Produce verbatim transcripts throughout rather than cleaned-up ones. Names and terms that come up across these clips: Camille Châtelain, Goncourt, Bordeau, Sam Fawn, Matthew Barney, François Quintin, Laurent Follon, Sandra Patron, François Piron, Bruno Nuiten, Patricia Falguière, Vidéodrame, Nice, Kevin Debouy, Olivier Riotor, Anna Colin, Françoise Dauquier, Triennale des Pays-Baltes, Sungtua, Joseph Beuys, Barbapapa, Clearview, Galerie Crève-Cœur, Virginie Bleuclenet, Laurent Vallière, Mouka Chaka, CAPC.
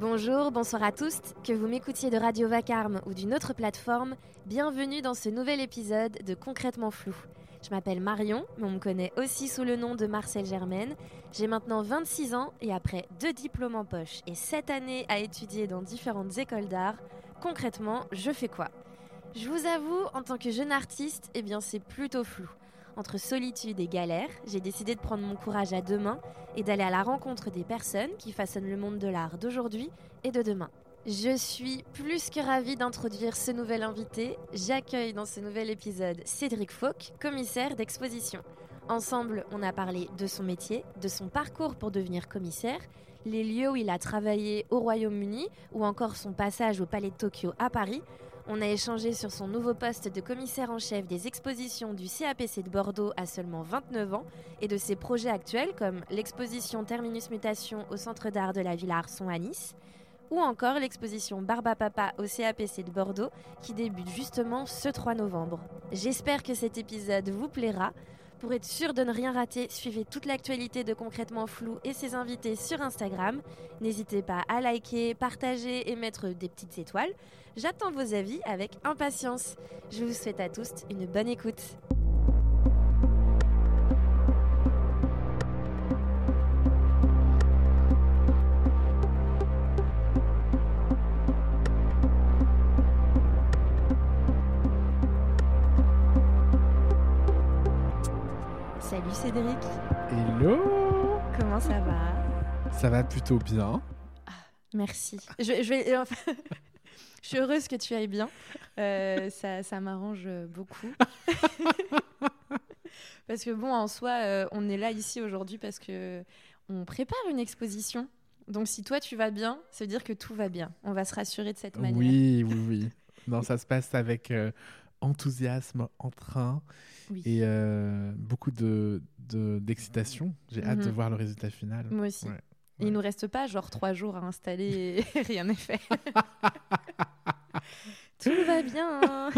Bonjour, bonsoir à tous, que vous m'écoutiez de Radio Vacarme ou d'une autre plateforme, bienvenue dans ce nouvel épisode de Concrètement Flou. Je m'appelle Marion, mais on me connaît aussi sous le nom de Marcel Germaine. J'ai maintenant vingt-six ans et après deux diplômes en poche et sept années à étudier dans différentes écoles d'art, concrètement, je fais quoi ? Je vous avoue, en tant que jeune artiste, eh bien c'est plutôt flou. Entre solitude et galère, j'ai décidé de prendre mon courage à deux mains et d'aller à la rencontre des personnes qui façonnent le monde de l'art d'aujourd'hui et de demain. Je suis plus que ravie d'introduire ce nouvel invité. J'accueille dans ce nouvel épisode Cédric Fauq, commissaire d'exposition. Ensemble, on a parlé de son métier, de son parcours pour devenir commissaire, les lieux où il a travaillé au Royaume-Uni ou encore son passage au Palais de Tokyo à Paris. On a échangé sur son nouveau poste de commissaire en chef des expositions du C A P C de Bordeaux à seulement vingt-neuf ans et de ses projets actuels comme l'exposition Terminus Mutation au Centre d'art de la Villa Arson à Nice ou encore l'exposition Barbapapa au C A P C de Bordeaux qui débute justement ce trois novembre. J'espère que cet épisode vous plaira. Pour être sûr de ne rien rater, suivez toute l'actualité de Concrètement Flou et ses invités sur Instagram. N'hésitez pas à liker, partager et mettre des petites étoiles. J'attends vos avis avec impatience. Je vous souhaite à tous une bonne écoute. Salut Cédric. Hello. Comment ça va ? Ça va plutôt bien. Ah, merci. Je, je, vais, enfin, je suis heureuse que tu ailles bien. Euh, ça, ça m'arrange beaucoup. Parce que bon, en soi, euh, on est là ici aujourd'hui parce que on prépare une exposition. Donc si toi tu vas bien, ça veut dire que tout va bien. On va se rassurer de cette manière. Oui, oui, oui. Non, ça se passe avec... Euh... enthousiasme, entrain oui. et euh, beaucoup de, de, d'excitation. J'ai mm-hmm. hâte de voir le résultat final. Moi aussi. Ouais, ouais. Il ne nous reste pas genre trois jours à installer et rien n'est fait. Tout va bien. Hein.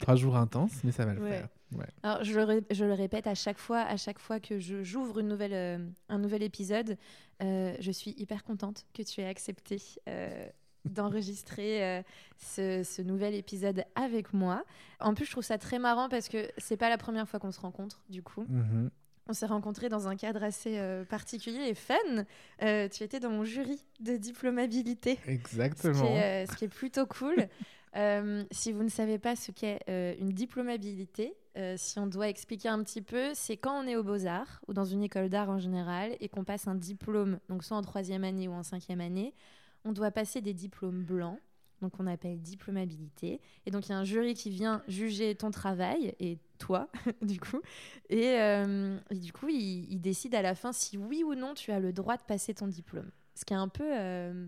Trois jours intenses, mais ça va le ouais. faire. Ouais. Alors, je, le ré- je le répète à chaque fois, à chaque fois que je, j'ouvre une nouvelle, euh, un nouvel épisode, euh, je suis hyper contente que tu aies accepté euh, d'enregistrer euh, ce, ce nouvel épisode avec moi. En plus, je trouve ça très marrant parce que c'est pas la première fois qu'on se rencontre, du coup. Mmh. On s'est rencontrés dans un cadre assez euh, particulier et fun. Euh, tu étais dans mon jury de diplômabilité. Exactement. Ce qui est, euh, ce qui est plutôt cool. euh, si vous ne savez pas ce qu'est euh, une diplômabilité, euh, si on doit expliquer un petit peu, c'est quand on est aux Beaux-Arts ou dans une école d'art en général et qu'on passe un diplôme, donc soit en troisième année ou en cinquième année, on doit passer des diplômes blancs, donc on appelle diplômabilité. Et donc, il y a un jury qui vient juger ton travail et toi, du coup. Et, euh, et du coup, il, il décide à la fin si oui ou non tu as le droit de passer ton diplôme. Ce qui est un peu, euh,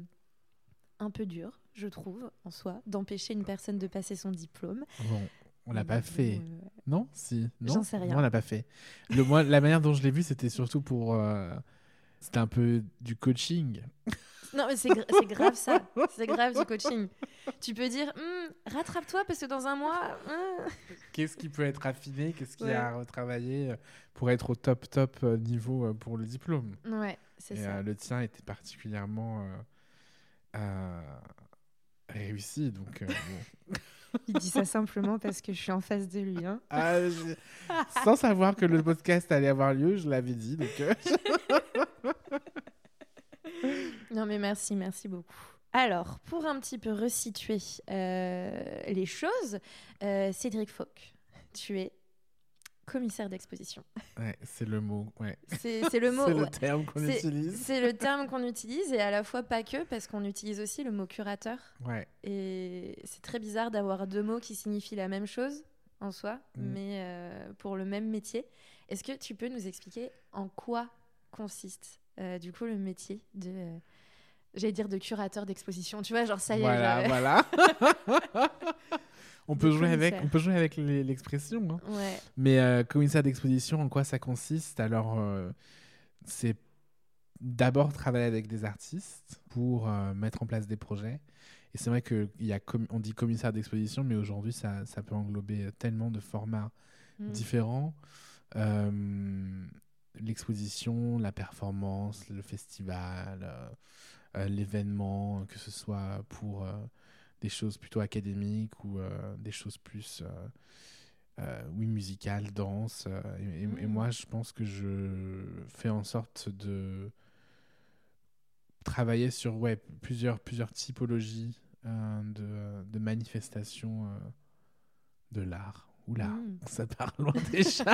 un peu dur, je trouve, en soi, d'empêcher une personne de passer son diplôme. Bon, on l'a pas fait. Euh... Non, si. Non, j'en sais rien. Non, on l'a pas fait. Le, moi, la manière dont je l'ai vu, c'était surtout pour... Euh... C'était un peu du coaching. Non, mais c'est, gra- c'est grave ça. C'est grave du coaching. Tu peux dire, hm, rattrape-toi parce que dans un mois... Hm. Qu'est-ce qui peut être affiné ? Qu'est-ce qui ouais. a retravaillé pour être au top, top niveau pour le diplôme ? Ouais, c'est Et, ça. Euh, le tien était particulièrement euh, euh, réussi, donc... Euh, bon. Il dit ça simplement parce que je suis en face de lui. Hein. Ah, je... Sans savoir que le podcast allait avoir lieu, je l'avais dit. Donc... Non mais merci, merci beaucoup. Alors, pour un petit peu resituer euh, les choses, euh, Cédric Fauq, tu es commissaire d'exposition. Ouais, c'est le mot. Ouais. C'est, c'est le mot. C'est le terme qu'on c'est, utilise. C'est le terme qu'on utilise et à la fois pas que parce qu'on utilise aussi le mot curateur. Ouais. Et c'est très bizarre d'avoir deux mots qui signifient la même chose en soi, mmh. mais euh, pour le même métier. Est-ce que tu peux nous expliquer en quoi consiste euh, du coup le métier de euh, j'allais dire de curateur d'exposition. Tu vois, genre ça y est. Voilà, je... voilà. On peut, jouer avec, on peut jouer avec l'expression. Hein. Ouais. Mais euh, commissaire d'exposition, en quoi ça consiste ? Alors, euh, c'est d'abord travailler avec des artistes pour euh, mettre en place des projets. Et c'est vrai qu'on com- dit commissaire d'exposition, mais aujourd'hui, ça, ça peut englober tellement de formats mmh. différents. Euh, l'exposition, la performance, le festival... Euh, euh, l'événement, que ce soit pour euh, des choses plutôt académiques ou euh, des choses plus euh, euh, oui, musicales, danse. Euh, et, et, et moi, je pense que je fais en sorte de travailler sur ouais, plusieurs, plusieurs typologies euh, de, de manifestations euh, de l'art. Oula, mmh. ça part loin déjà.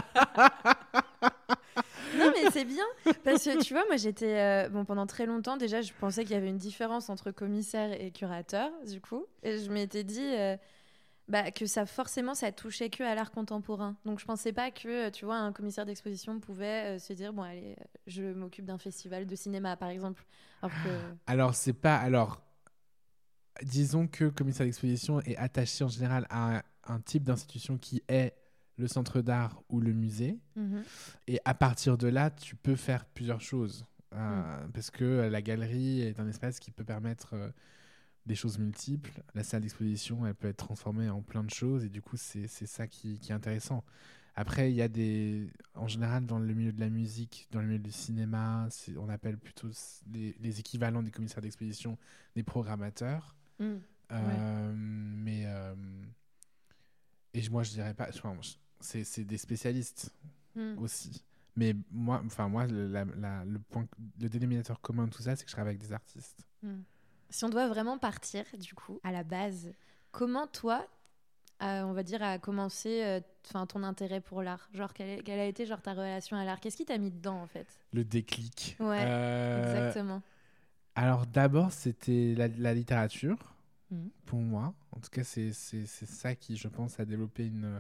Non, mais c'est bien. Parce que tu vois, moi, j'étais... Euh, bon, pendant très longtemps, déjà, je pensais qu'il y avait une différence entre commissaire et curateur, du coup. Et je m'étais dit euh, bah, que ça, forcément, ça touchait que à l'art contemporain. Donc, je pensais pas que, tu vois, un commissaire d'exposition pouvait euh, se dire, bon, allez, je m'occupe d'un festival de cinéma, par exemple. Alors, que... alors c'est pas... Alors, disons que commissaire d'exposition est attaché, en général, à... Un... un type d'institution qui est le centre d'art ou le musée. Mmh. Et à partir de là, tu peux faire plusieurs choses. Euh, mmh. Parce que la galerie est un espace qui peut permettre euh, des choses multiples. La salle d'exposition, elle peut être transformée en plein de choses. Et du coup, c'est, c'est ça qui, qui est intéressant. Après, il y a des... En général, dans le milieu de la musique, dans le milieu du cinéma, c'est... on appelle plutôt les, les équivalents des commissaires d'exposition des programmateurs. Mmh. Euh, ouais. Mais... Euh... Et moi, je dirais pas... Enfin, c'est, c'est des spécialistes mm. aussi. Mais moi, enfin, moi le, la, la, le, point, le dénominateur commun de tout ça, c'est que je travaille avec des artistes. Mm. Si on doit vraiment partir, du coup, à la base, comment toi, euh, on va dire, a commencé euh, ton intérêt pour l'art ? Genre, quelle, est, quelle a été genre, ta relation à l'art ? Qu'est-ce qui t'a mis dedans, en fait ? Le déclic. Ouais, euh... exactement. Alors, d'abord, c'était la, la littérature. Pour moi, en tout cas, c'est, c'est, c'est ça qui, je pense, a développé une,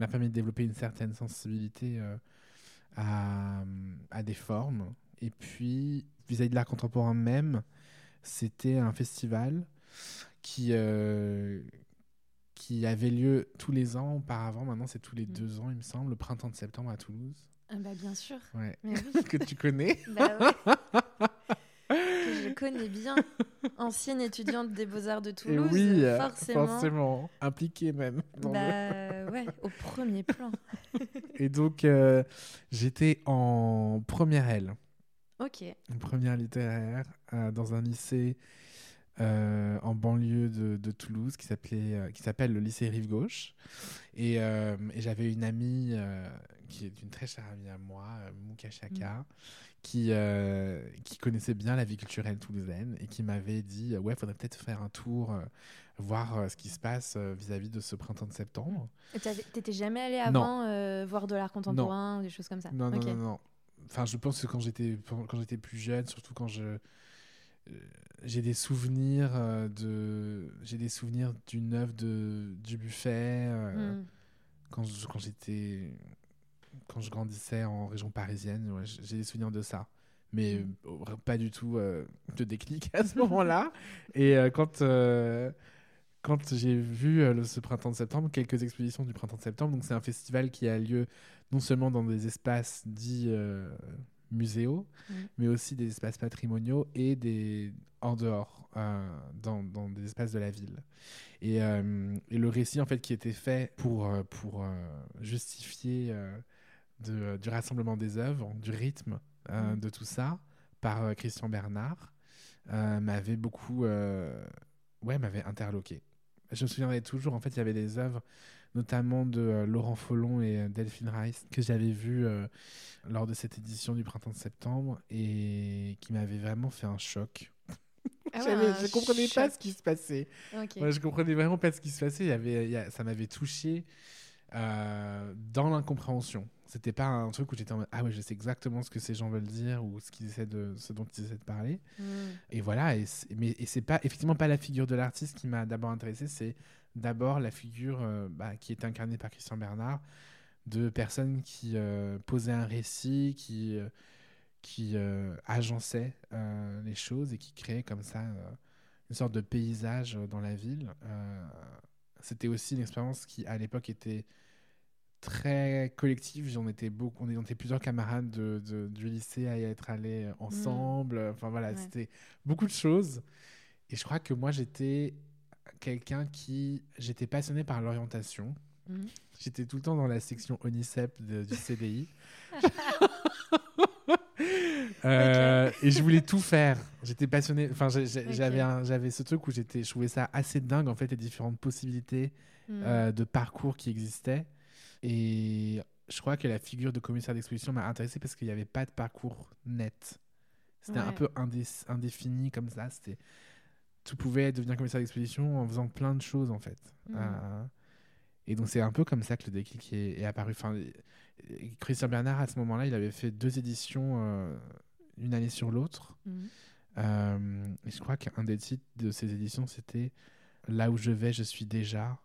m'a permis de développer une certaine sensibilité euh, à, à des formes. Et puis, vis-à-vis de l'art contemporain même, c'était un festival qui, euh, qui avait lieu tous les ans auparavant. Maintenant, c'est tous les mmh. deux ans, il me semble, le Printemps de Septembre à Toulouse. Ah bah bien sûr. Ouais. Mais oui. Que tu connais. Bah ouais. Que je connais bien, ancienne étudiante des Beaux-Arts de Toulouse, oui, forcément. forcément, impliquée même. Bah, le... ouais, au premier plan. Et donc, euh, j'étais en première L. Ok. En première littéraire, euh, dans un lycée euh, en banlieue de, de Toulouse qui, s'appelait, euh, qui s'appelle le lycée Rive Gauche. Et, euh, et j'avais une amie euh, qui est une très chère amie à moi, euh, Mouka Chaka, mmh. qui, euh, qui connaissait bien la vie culturelle toulousaine et qui m'avait dit euh, « Ouais, il faudrait peut-être faire un tour, euh, voir euh, ce qui se passe euh, vis-à-vis de ce Printemps de Septembre. » Et t'étais jamais allée avant euh, voir de l'art contemporain non. ou des choses comme ça non, okay. non, non, non. Enfin, je pense que quand j'étais, quand j'étais plus jeune, surtout quand je... Euh, j'ai des souvenirs euh, de... J'ai des souvenirs d'une œuvre de... du buffet euh, mm. quand, je, quand j'étais... Quand je grandissais en région parisienne, ouais, j'ai des souvenirs de ça. Mais mmh. euh, pas du tout euh, de déclic à ce moment-là. Et euh, quand, euh, quand j'ai vu euh, le, ce Printemps de Septembre, quelques expositions du Printemps de Septembre, donc c'est un festival qui a lieu non seulement dans des espaces dits euh, muséaux, mmh. mais aussi des espaces patrimoniaux et des, en dehors, euh, dans, dans des espaces de la ville. Et, euh, et le récit en fait, qui était fait pour, pour euh, justifier... Euh, De, du rassemblement des œuvres, du rythme euh, mmh. de tout ça, par euh, Christian Bernard, euh, m'avait beaucoup... Euh, ouais, m'avait interloqué. Je me souviendrai toujours, en fait, il y avait des œuvres, notamment de euh, Laurent Follon et euh, Delphine Reist, que j'avais vues euh, lors de cette édition du Printemps de Septembre, et qui m'avait vraiment fait un choc. Ah ouais, je ne comprenais choc. pas ce qui se passait. Okay. Moi, je ne comprenais vraiment pas ce qui se passait. Il y avait, il y a, ça m'avait touché euh, dans l'incompréhension. C'était pas un truc où j'étais en mode « Ah ouais, je sais exactement ce que ces gens veulent dire ou ce, qu'ils essaient de, ce dont ils essaient de parler. Mmh. » Et voilà, et c'est, mais, et c'est pas, effectivement pas la figure de l'artiste qui m'a d'abord intéressé, c'est d'abord la figure euh, bah, qui est incarnée par Christian Bernard, de personnes qui euh, posaient un récit, qui, euh, qui euh, agençaient euh, les choses et qui créaient comme ça euh, une sorte de paysage dans la ville. Euh, c'était aussi une expérience qui, à l'époque, était... très collectif, on était beaucoup, on était plusieurs camarades de, de, du lycée à y être allés ensemble, mmh. enfin voilà, ouais. c'était beaucoup de choses, et je crois que moi j'étais quelqu'un qui, j'étais passionné par l'orientation, mmh. j'étais tout le temps dans la section ONICEP de, du C D I, euh, okay. Et je voulais tout faire. J'étais passionnée. Enfin, j'ai, j'ai, okay. j'avais, un, j'avais ce truc où j'étais, je trouvais ça assez dingue, en fait, les différentes possibilités mm. euh, de parcours qui existaient. Et je crois que la figure de commissaire d'exposition m'a intéressée parce qu'il n'y avait pas de parcours net. C'était ouais. un peu indé- indéfini comme ça. C'était... Tout pouvait devenir commissaire d'exposition en faisant plein de choses, en fait. Mm. Euh... Et donc, c'est un peu comme ça que le déclic est, est apparu. Enfin, Christian Bernard, à ce moment-là, il avait fait deux éditions euh, une année sur l'autre. Mmh. Euh, et je crois qu'un des titres de ces éditions, c'était « Là où je vais, je suis déjà ».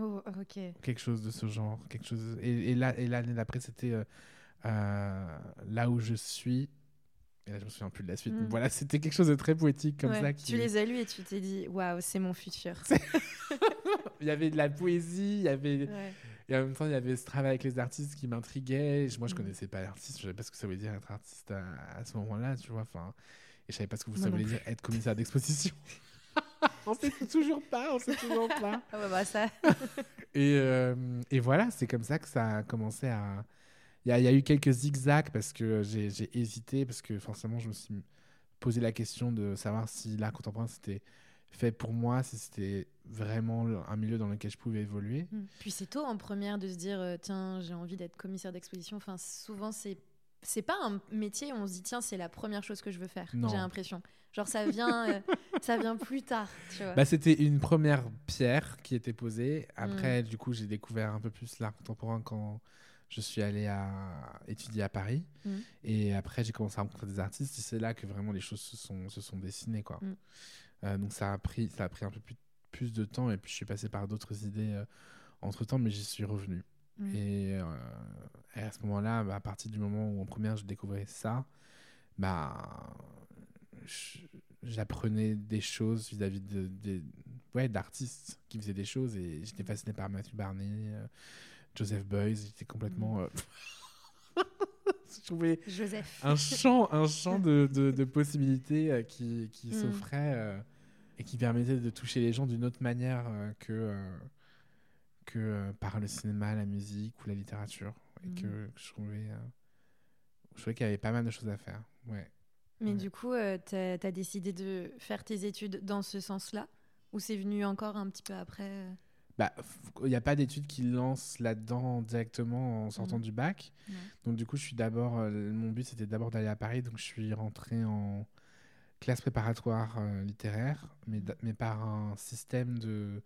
Oh, ok. Quelque chose de ce genre. Quelque chose... Et, et, là, et l'année d'après, c'était euh, euh, « Là où je suis ». Et là, je me souviens plus de la suite. Mmh. Voilà, c'était quelque chose de très poétique comme ouais. ça. Qui... Tu les as lus et tu t'es dit, waouh, c'est mon futur. Il y avait de la poésie, il y avait. Ouais. Et en même temps, il y avait ce travail avec les artistes qui m'intriguait. Moi, je mmh. connaissais pas l'artiste, je savais pas ce que ça voulait dire être artiste à, à ce moment-là, tu vois. Enfin, et je savais pas ce que ça voulait dire être commissaire d'exposition. on sait toujours pas, on sait toujours pas. Ah bah, bah ça. et euh, et voilà, c'est comme ça que ça a commencé à. Il y a, y a eu quelques zigzags parce que j'ai, j'ai hésité, parce que forcément, je me suis posé la question de savoir si l'art contemporain, c'était fait pour moi, si c'était vraiment un milieu dans lequel je pouvais évoluer. Puis c'est tôt en première de se dire, tiens, j'ai envie d'être commissaire d'exposition. Enfin, souvent, c'est, c'est pas un métier où on se dit, tiens, c'est la première chose que je veux faire, non. J'ai l'impression. Genre, ça vient, euh, ça vient plus tard, tu vois. Bah, c'était une première pierre qui était posée. Après, mmh. du coup, j'ai découvert un peu plus l'art contemporain quand... Je suis allée à étudier à Paris mmh. et après j'ai commencé à rencontrer des artistes et c'est là que vraiment les choses se sont se sont dessinées quoi. Mmh. Euh, donc ça a pris ça a pris un peu plus, plus de temps et puis je suis passée par d'autres idées euh, entre temps mais j'y suis revenue. Mmh. Et, euh, et à ce moment-là, bah, à partir du moment où en première je découvrais ça, bah je, j'apprenais des choses vis-à-vis de, de ouais d'artistes qui faisaient des choses et j'étais fascinée par Matthew Barney. Euh, Joseph Beuys, j'étais complètement... Euh... je trouvais Joseph. un champ, un champ de, de, de possibilités qui, qui mm. s'offrait euh, et qui permettait de toucher les gens d'une autre manière euh, que, euh, que euh, par le cinéma, la musique ou la littérature. Et mm. que, que je, trouvais, euh, je trouvais qu'il y avait pas mal de choses à faire. Ouais. Mais ouais. du coup, euh, t'as, t'as décidé de faire tes études dans ce sens-là ou c'est venu encore un petit peu après euh... Bah, il n'y a pas d'études qui lancent là-dedans directement en sortant mmh. du bac. Mmh. Donc du coup, je suis d'abord, euh, mon but c'était d'abord d'aller à Paris. Donc je suis rentré en classe préparatoire euh, littéraire, mais, d- mais par un système de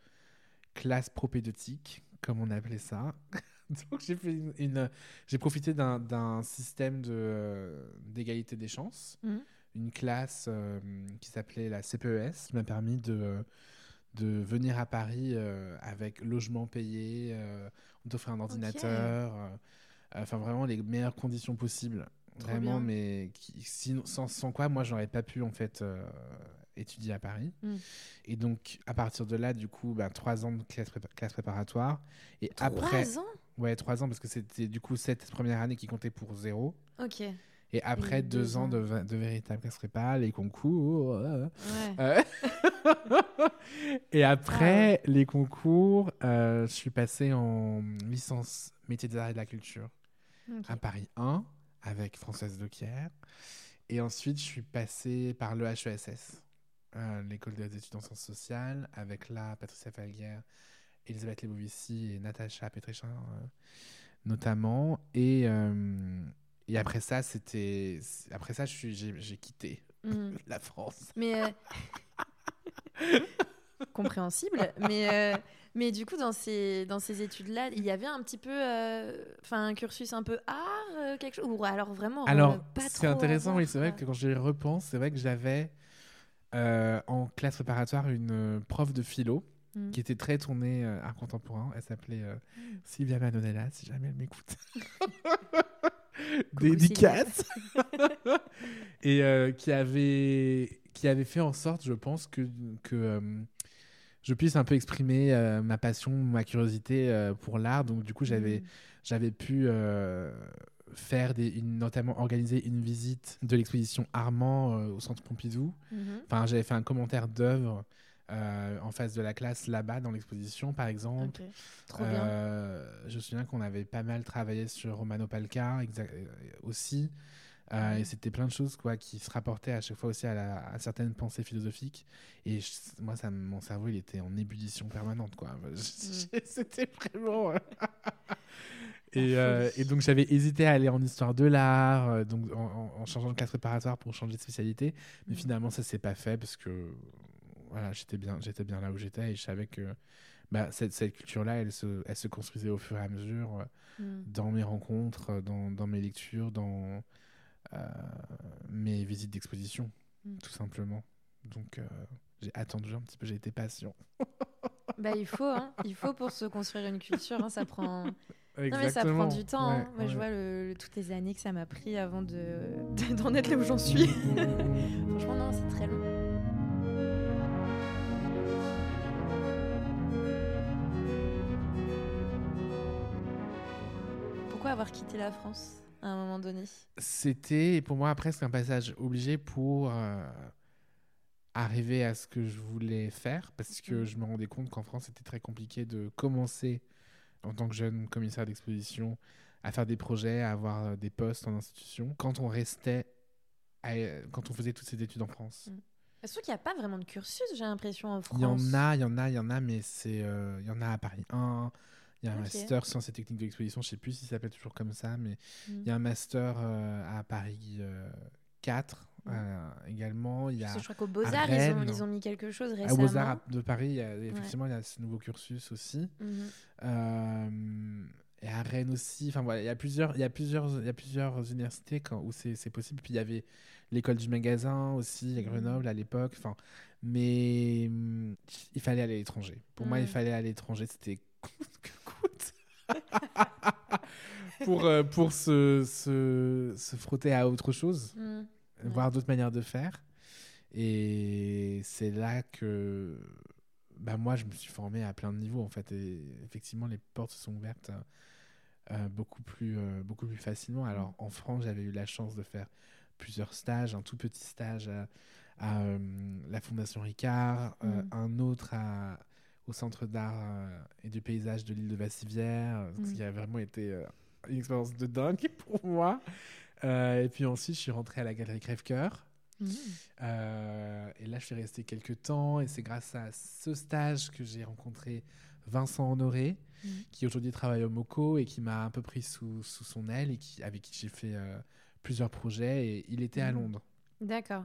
classe propédeutique, comme on appelait ça. donc j'ai, fait une, une, j'ai profité d'un, d'un système de, euh, d'égalité des chances. Mmh. Une classe euh, qui s'appelait la C P E S m'a permis de... Euh, de venir à Paris euh, avec logement payé, euh, on t'offrait un ordinateur, okay. euh, enfin vraiment les meilleures conditions possibles. Trop vraiment, bien. Mais qui, sinon, sans, sans quoi, moi, j'aurais pas pu en fait euh, étudier à Paris. Mm. Et donc, à partir de là, du coup, bah, trois ans de classe, prépa- classe préparatoire. Et trois après, ans ouais, trois ans, parce que c'était du coup cette première année qui comptait pour zéro. Ok. Et après et deux, deux ans, ans. De, de véritable classe prépa, les concours. Euh, ouais. euh, et après ah. les concours, euh, je suis passée en licence métier des arts et de la culture okay. à Paris un avec Françoise Dauquier. Et ensuite, je suis passée par le H E S S, euh, l'école des études en sciences sociales, avec là Patricia Falguière, Elisabeth Lebovici et Natacha Petrichin euh, notamment. Et euh, Et après ça, c'était... Après ça, je suis... j'ai... j'ai quitté mmh. la France. Mais... Euh... Compréhensible. Mais, euh... mais du coup, dans ces... dans ces études-là, il y avait un petit peu... Euh... Enfin, un cursus un peu art, quelque chose... Ou alors vraiment, alors, pas trop... Alors, c'est intéressant, avoir, oui. C'est vrai que quand je repense, c'est vrai que j'avais euh, en classe préparatoire une prof de philo mmh. qui était très tournée euh, art contemporain. Elle s'appelait euh, mmh. Sylvia Manonella, si jamais elle m'écoute. Dédicace et euh, qui avait qui avait fait en sorte, je pense, que que euh, je puisse un peu exprimer euh, ma passion, ma curiosité euh, pour l'art. Donc du coup, j'avais mmh. j'avais pu euh, faire des une, notamment organiser une visite de l'exposition Armand euh, au Centre Pompidou. Mmh. Enfin, j'avais fait un commentaire d'œuvre euh, en face de la classe là-bas dans l'exposition, par exemple. Okay. Trop euh, bien. Je me souviens qu'on avait pas mal travaillé sur Romano Palca exa- aussi. Euh, et c'était plein de choses quoi, qui se rapportaient à chaque fois aussi à, la, à certaines pensées philosophiques. Et je, moi, ça, mon cerveau, il était en ébullition permanente. Quoi. Je, je, c'était vraiment... et, euh, et donc, j'avais hésité à aller en histoire de l'art, donc en, en changeant de classe préparatoire pour changer de spécialité. Mais finalement, ça ne s'est pas fait parce que voilà, j'étais bien, j'étais bien là où j'étais et je savais que... Bah, cette, cette culture-là, elle se, elle se construisait au fur et à mesure euh, mm. dans mes rencontres, dans, dans mes lectures, dans euh, mes visites d'exposition, mm. tout simplement. Donc, euh, j'ai attendu un petit peu, j'ai été patient. Bah, il faut, hein, il faut pour se construire une culture. Hein, ça prend... Non, mais ça prend du temps. Ouais, hein. Moi, ouais. Je vois le, le, toutes les années que ça m'a pris avant de, de, d'en être là où j'en suis. Franchement, non, c'est très long. Avoir quitté la France à un moment donné, c'était pour moi presque un passage obligé pour euh, arriver à ce que je voulais faire, parce que je me rendais compte qu'en France c'était très compliqué de commencer en tant que jeune commissaire d'exposition à faire des projets, à avoir des postes en institution quand on restait à, quand on faisait toutes ces études en France. Mmh. Surtout qu'il n'y a pas vraiment de cursus, j'ai l'impression, en France. Il y en a, il y en a, il y en a, mais c'est euh, il y en a à Paris un. Il y a un okay. master sciences et techniques de l'exposition, je ne sais plus si ça s'appelle toujours comme ça, mais mmh. il y a un master euh, à Paris quatre mmh. euh, également. Il y a je crois qu'aux Beaux-Arts, ils ont, ils ont mis quelque chose récemment. Aux Beaux-Arts de Paris, il y a, effectivement, ouais. il y a ce nouveau cursus aussi. Mmh. Euh, et à Rennes aussi. Enfin, voilà, il y a plusieurs, il y a plusieurs, il y a plusieurs universités quand, où c'est, c'est possible. Puis il y avait l'école du magasin aussi, à Grenoble à l'époque. Enfin, mais hum, il fallait aller à l'étranger. Pour mmh. moi, il fallait aller à l'étranger. C'était coûte que coûte pour, euh, pour se, se, se frotter à autre chose, mmh. voir ouais. d'autres manières de faire. Et c'est là que bah, moi, je me suis formée à plein de niveaux, en fait. Et effectivement, les portes se sont ouvertes euh, beaucoup, plus, euh, beaucoup plus facilement. Alors, en France, j'avais eu la chance de faire plusieurs stages, un tout petit stage à, à euh, la Fondation Ricard, mmh. euh, un autre à... au Centre d'art et du paysage de l'île de Bassivière, mmh. ce qui a vraiment été une expérience de dingue pour moi. Euh, et puis ensuite, je suis rentrée à la Galerie Crève-Cœur. Mmh. Euh, et là, je suis restée quelques temps. Et c'est grâce à ce stage que j'ai rencontré Vincent Honoré, mmh. qui aujourd'hui travaille au MoCo et qui m'a un peu pris sous, sous son aile et qui, avec qui j'ai fait euh, plusieurs projets. Et il était mmh. à Londres. D'accord.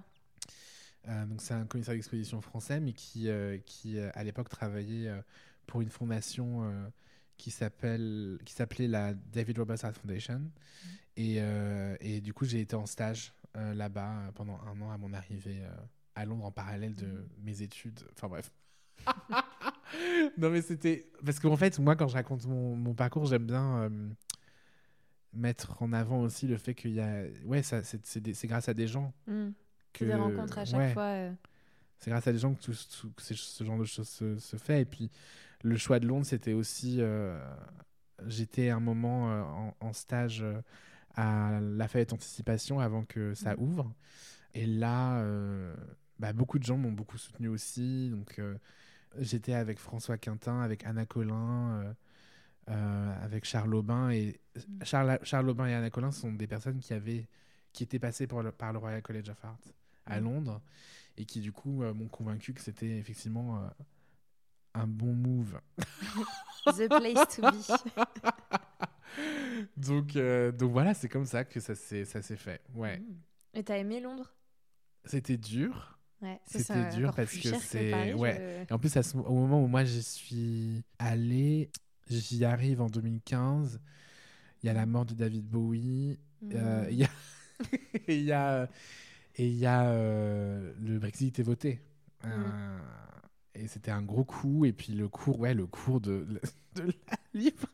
Euh, donc c'est un commissaire d'exposition français, mais qui, euh, qui euh, à l'époque travaillait euh, pour une fondation euh, qui, s'appelle, qui s'appelait la David Roberts Art Foundation. Mmh. Et, euh, et du coup, j'ai été en stage euh, là-bas pendant un an à mon arrivée euh, à Londres en parallèle de mmh. mes études. Enfin bref. Non mais c'était... Parce qu'en fait, moi, quand je raconte mon, mon parcours, j'aime bien... Euh, mettre en avant aussi le fait qu'il y a... Ouais, ça, c'est, c'est, des, c'est grâce à des gens... Mmh. Que... des rencontres à chaque ouais. fois. Euh... C'est grâce à des gens que, tout, tout, que ce genre de choses se, se fait. Et puis, le choix de Londres, c'était aussi... Euh, j'étais à un moment euh, en, en stage euh, à la Fayette Anticipation avant que ça mmh. ouvre. Et là, euh, bah, beaucoup de gens m'ont beaucoup soutenu aussi. Donc, euh, j'étais avec François Quintin, avec Anna Colin, euh, euh, avec Charles Aubin. Et mmh. Charles, Charles Aubin et Anna Colin sont des personnes qui, avaient, qui étaient passées pour le, par le Royal College of Art à Londres, et qui du coup euh, m'ont convaincu que c'était effectivement euh, un bon move. The place to be. donc, euh, donc voilà, c'est comme ça que ça s'est, ça s'est fait. Ouais. Et t'as aimé Londres ? C'était dur. Ouais, c'était ça, dur parce que c'est... Que Paris, ouais. je... Et en plus, à ce... au moment où moi j'y suis allée, j'y arrive en deux mille quinze, il y a la mort de David Bowie, il mmh. euh, y a... il y a... Et il y a euh, le Brexit est voté. Mmh. Euh, et c'était un gros coup. Et puis le cours, ouais, le cours de, de la libre.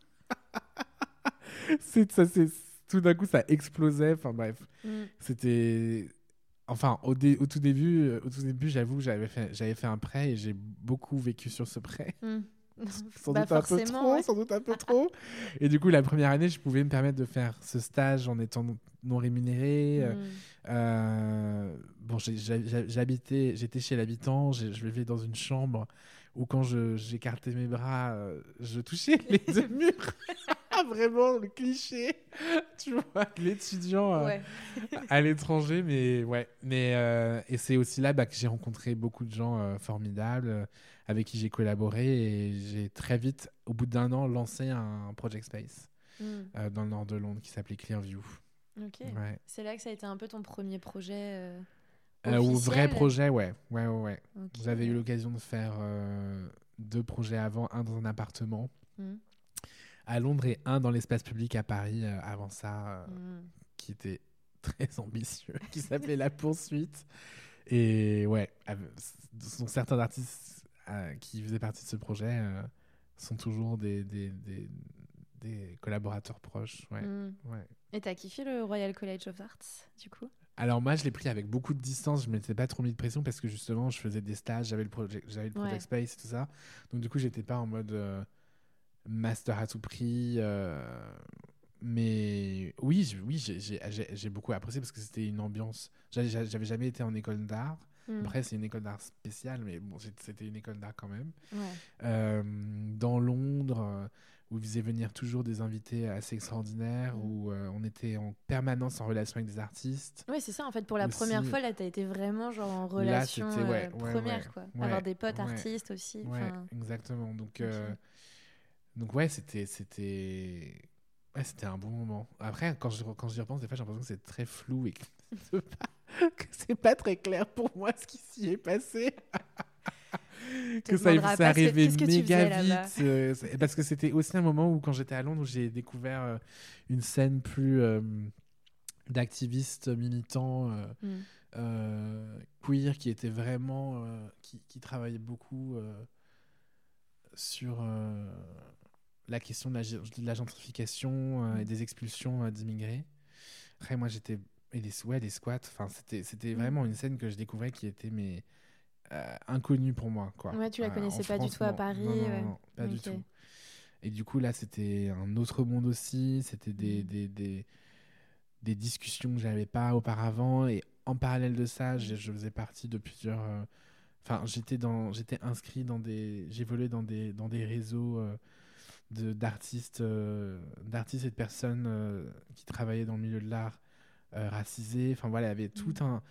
c'est, ça, c'est, tout d'un coup, ça explosait. Enfin bref, mmh. c'était... Enfin, au, dé, au, tout début, au tout début, j'avoue, j'avais fait, j'avais fait un prêt et j'ai beaucoup vécu sur ce prêt. Mmh. Sans, bah doute un peu trop, ouais. sans doute un peu trop. Et du coup, la première année, je pouvais me permettre de faire ce stage en étant non, non rémunéré. Mm. Euh, bon, j'ai, j'ai, j'habitais, j'étais chez l'habitant, j'ai, je vivais dans une chambre où quand je, j'écartais mes bras, je touchais les deux murs. vraiment le cliché, tu vois, l'étudiant ouais. euh, à l'étranger, mais ouais, mais euh, et c'est aussi là bah, que j'ai rencontré beaucoup de gens euh, formidables euh, avec qui j'ai collaboré, et j'ai très vite, au bout d'un an, lancé un project space mm. euh, dans le nord de Londres qui s'appelait Clearview. Ok. Ouais. C'est là que ça a été un peu ton premier projet. Euh... Euh, ou vrai projet, ouais. ouais, ouais, ouais. Okay. J'avais eu l'occasion de faire euh, deux projets avant, un dans un appartement mm. à Londres et un dans l'espace public à Paris, euh, avant ça, euh, mm. qui était très ambitieux, qui s'appelait La Poursuite. Et ouais, euh, sont certains artistes euh, qui faisaient partie de ce projet euh, sont toujours des, des, des, des collaborateurs proches. Ouais, mm. ouais. Et t'as kiffé le Royal College of Art, du coup ? Alors moi, je l'ai pris avec beaucoup de distance, je ne m'étais pas trop mis de pression parce que justement, je faisais des stages, j'avais le, proje- j'avais le Project ouais. Space et tout ça. Donc du coup, je n'étais pas en mode euh, master à tout prix. Euh, mais oui, je, oui j'ai, j'ai, j'ai, j'ai beaucoup apprécié parce que c'était une ambiance... J'avais, j'avais jamais été en école d'art. Mm. Après, c'est une école d'art spéciale, mais bon, c'était une école d'art quand même. Ouais. Euh, dans Londres... où ils faisaient venir toujours des invités assez extraordinaires, mmh. où euh, on était en permanence en relation avec des artistes. Oui, c'est ça, en fait, pour la aussi, première fois, là, t'as été vraiment genre en relation là, ouais, euh, ouais, première, ouais, quoi. Ouais, avoir des potes ouais, artistes aussi. Ouais, exactement. Donc, okay. euh, donc ouais, c'était, c'était... ouais, c'était un bon moment. Après, quand je, quand j'y repense, des fois, j'ai l'impression que c'est très flou et que c'est pas, que c'est pas très clair pour moi ce qui s'y est passé. Que ça, ça arrivait que, méga vite euh, parce que c'était aussi un moment où quand j'étais à Londres où j'ai découvert euh, une scène plus euh, d'activistes militants euh, mm. euh, queer qui était vraiment euh, qui, qui travaillait beaucoup euh, sur euh, la question de la, de la gentrification euh, et des expulsions euh, d'immigrés. Après moi j'étais et des ouais, des squats, enfin c'était, c'était mm. vraiment une scène que je découvrais qui était mais Euh, inconnue pour moi quoi. Ouais, tu la connaissais euh, pas France, du tout non. à Paris. Non, non, ouais. non, non pas okay. du tout. Et du coup là c'était un autre monde aussi, c'était des, des, des, des discussions que j'avais pas auparavant, et en parallèle de ça je, je faisais partie de plusieurs euh... enfin j'étais, dans, j'étais inscrit dans des j'évoluais dans des, dans des réseaux euh, de, d'artistes euh, d'artistes et de personnes euh, qui travaillaient dans le milieu de l'art euh, racisé, enfin voilà il y avait tout mm. un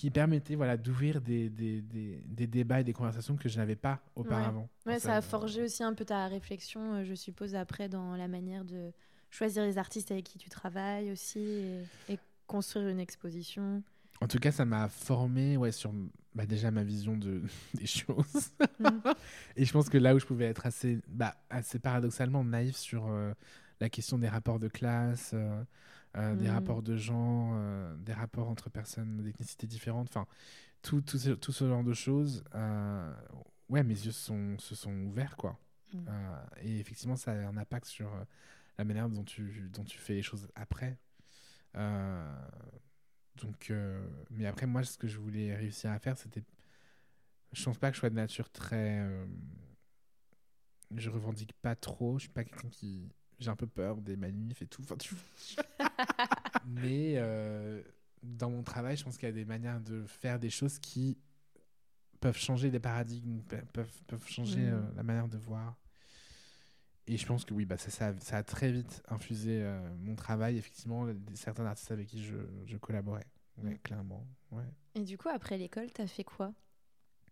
qui permettait voilà, d'ouvrir des, des, des, des débats et des conversations que je n'avais pas auparavant. Ouais, ouais ça a forgé aussi un peu ta réflexion, je suppose, après, dans la manière de choisir les artistes avec qui tu travailles aussi et, et construire une exposition. En tout cas, ça m'a formé ouais, sur bah, déjà ma vision de, des choses. Mmh. Et je pense que là où je pouvais être assez, bah, assez paradoxalement naïf sur euh, la question des rapports de classe... Euh, Euh, mmh. des rapports de genre, euh, des rapports entre personnes d'ethnicités différentes, enfin, tout, tout, ce, tout ce genre de choses. Euh, ouais, mes yeux sont, se sont ouverts, quoi. Mmh. Euh, et effectivement, ça a un impact sur euh, la manière dont tu, dont tu fais les choses après. Euh, donc, euh, mais après, moi, ce que je voulais réussir à faire, c'était... Je pense pas que je sois de nature très... Euh... Je revendique pas trop, je suis pas quelqu'un qui... J'ai un peu peur des manifs et tout. Enfin, tu... Mais euh, dans mon travail, je pense qu'il y a des manières de faire des choses qui peuvent changer des paradigmes, peuvent, peuvent changer mmh. euh, la manière de voir. Et je pense que oui, bah, ça, ça, ça a très vite infusé euh, mon travail, effectivement, certains artistes avec qui je, je collaborais, ouais, mmh. clairement. Ouais. Et du coup, après l'école, t'as fait quoi ?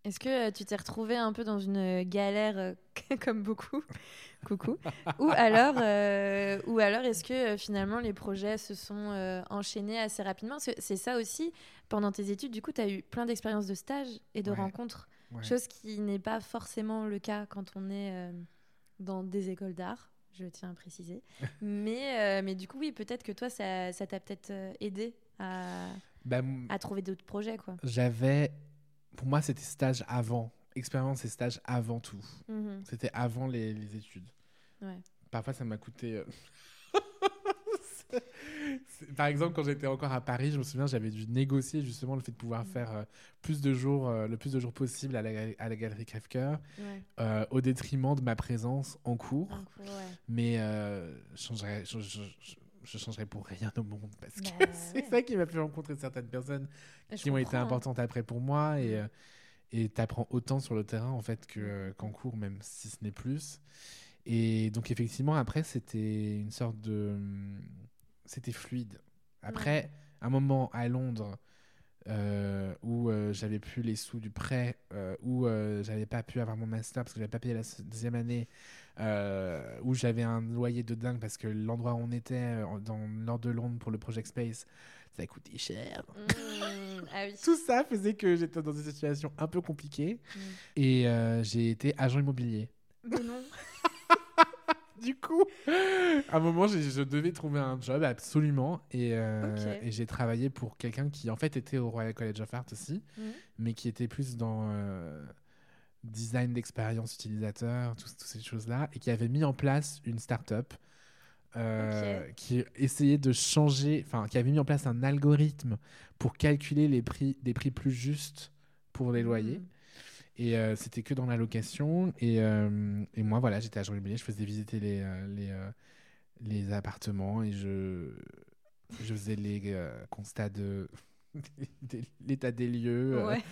Est-ce que tu t'es retrouvée un peu dans une galère euh, comme beaucoup, coucou, ou alors, euh, ou alors est-ce que euh, finalement les projets se sont euh, enchaînés assez rapidement ? Parce que c'est ça aussi, pendant tes études, du coup, tu as eu plein d'expériences de stages et de ouais. rencontres, ouais. chose qui n'est pas forcément le cas quand on est euh, dans des écoles d'art, je tiens à préciser. mais, euh, mais du coup, oui, peut-être que toi, ça, ça t'a peut-être aidé à, bah, à trouver d'autres projets, quoi. J'avais... Pour moi, c'était stage avant. Expérience et stage avant tout. Mmh. C'était avant les, les études. Ouais. Parfois, ça m'a coûté... c'est... C'est... Par exemple, quand j'étais encore à Paris, je me souviens, j'avais dû négocier justement le fait de pouvoir mmh. faire euh, plus de jours, euh, le plus de jours possible à la, à la Galerie Crève-Cœur, ouais. euh, au détriment de ma présence en cours. En cours ouais. Mais euh, changerais, je, je, je, je changerais pour rien au monde parce bah, que c'est ouais. ça qui m'a fait rencontrer certaines personnes je qui ont été importantes hein. après pour moi et et t'apprends autant sur le terrain en fait que qu'en cours, même si ce n'est plus. Et donc effectivement après c'était une sorte de, c'était fluide. Après ouais. un moment à Londres euh, où euh, j'avais plus les sous du prêt, euh, où euh, j'avais pas pu avoir mon master parce que j'avais pas payé la deuxième année, euh, où j'avais un loyer de dingue parce que l'endroit où on était dans le nord de Londres pour le Project Space, ça coûtait cher. Mmh, ah oui. Tout ça faisait que j'étais dans une situation un peu compliquée mmh. et euh, j'ai été agent immobilier. Mais non. Du coup, à un moment, je, je devais trouver un job absolument et, euh, okay. et j'ai travaillé pour quelqu'un qui en fait était au Royal College of Art aussi, mmh. mais qui était plus dans euh, design d'expérience utilisateur, tout, toutes ces choses-là, et qui avait mis en place une start-up euh, okay. qui essayait de changer, enfin, qui avait mis en place un algorithme pour calculer les prix, des prix plus justes pour les loyers. Mmh. Et euh, c'était que dans la location. Et, euh, et moi, voilà, j'étais agent immobilier. Je faisais visiter les, les, les appartements et je, je faisais les euh, constats de, de l'état des lieux. Ouais.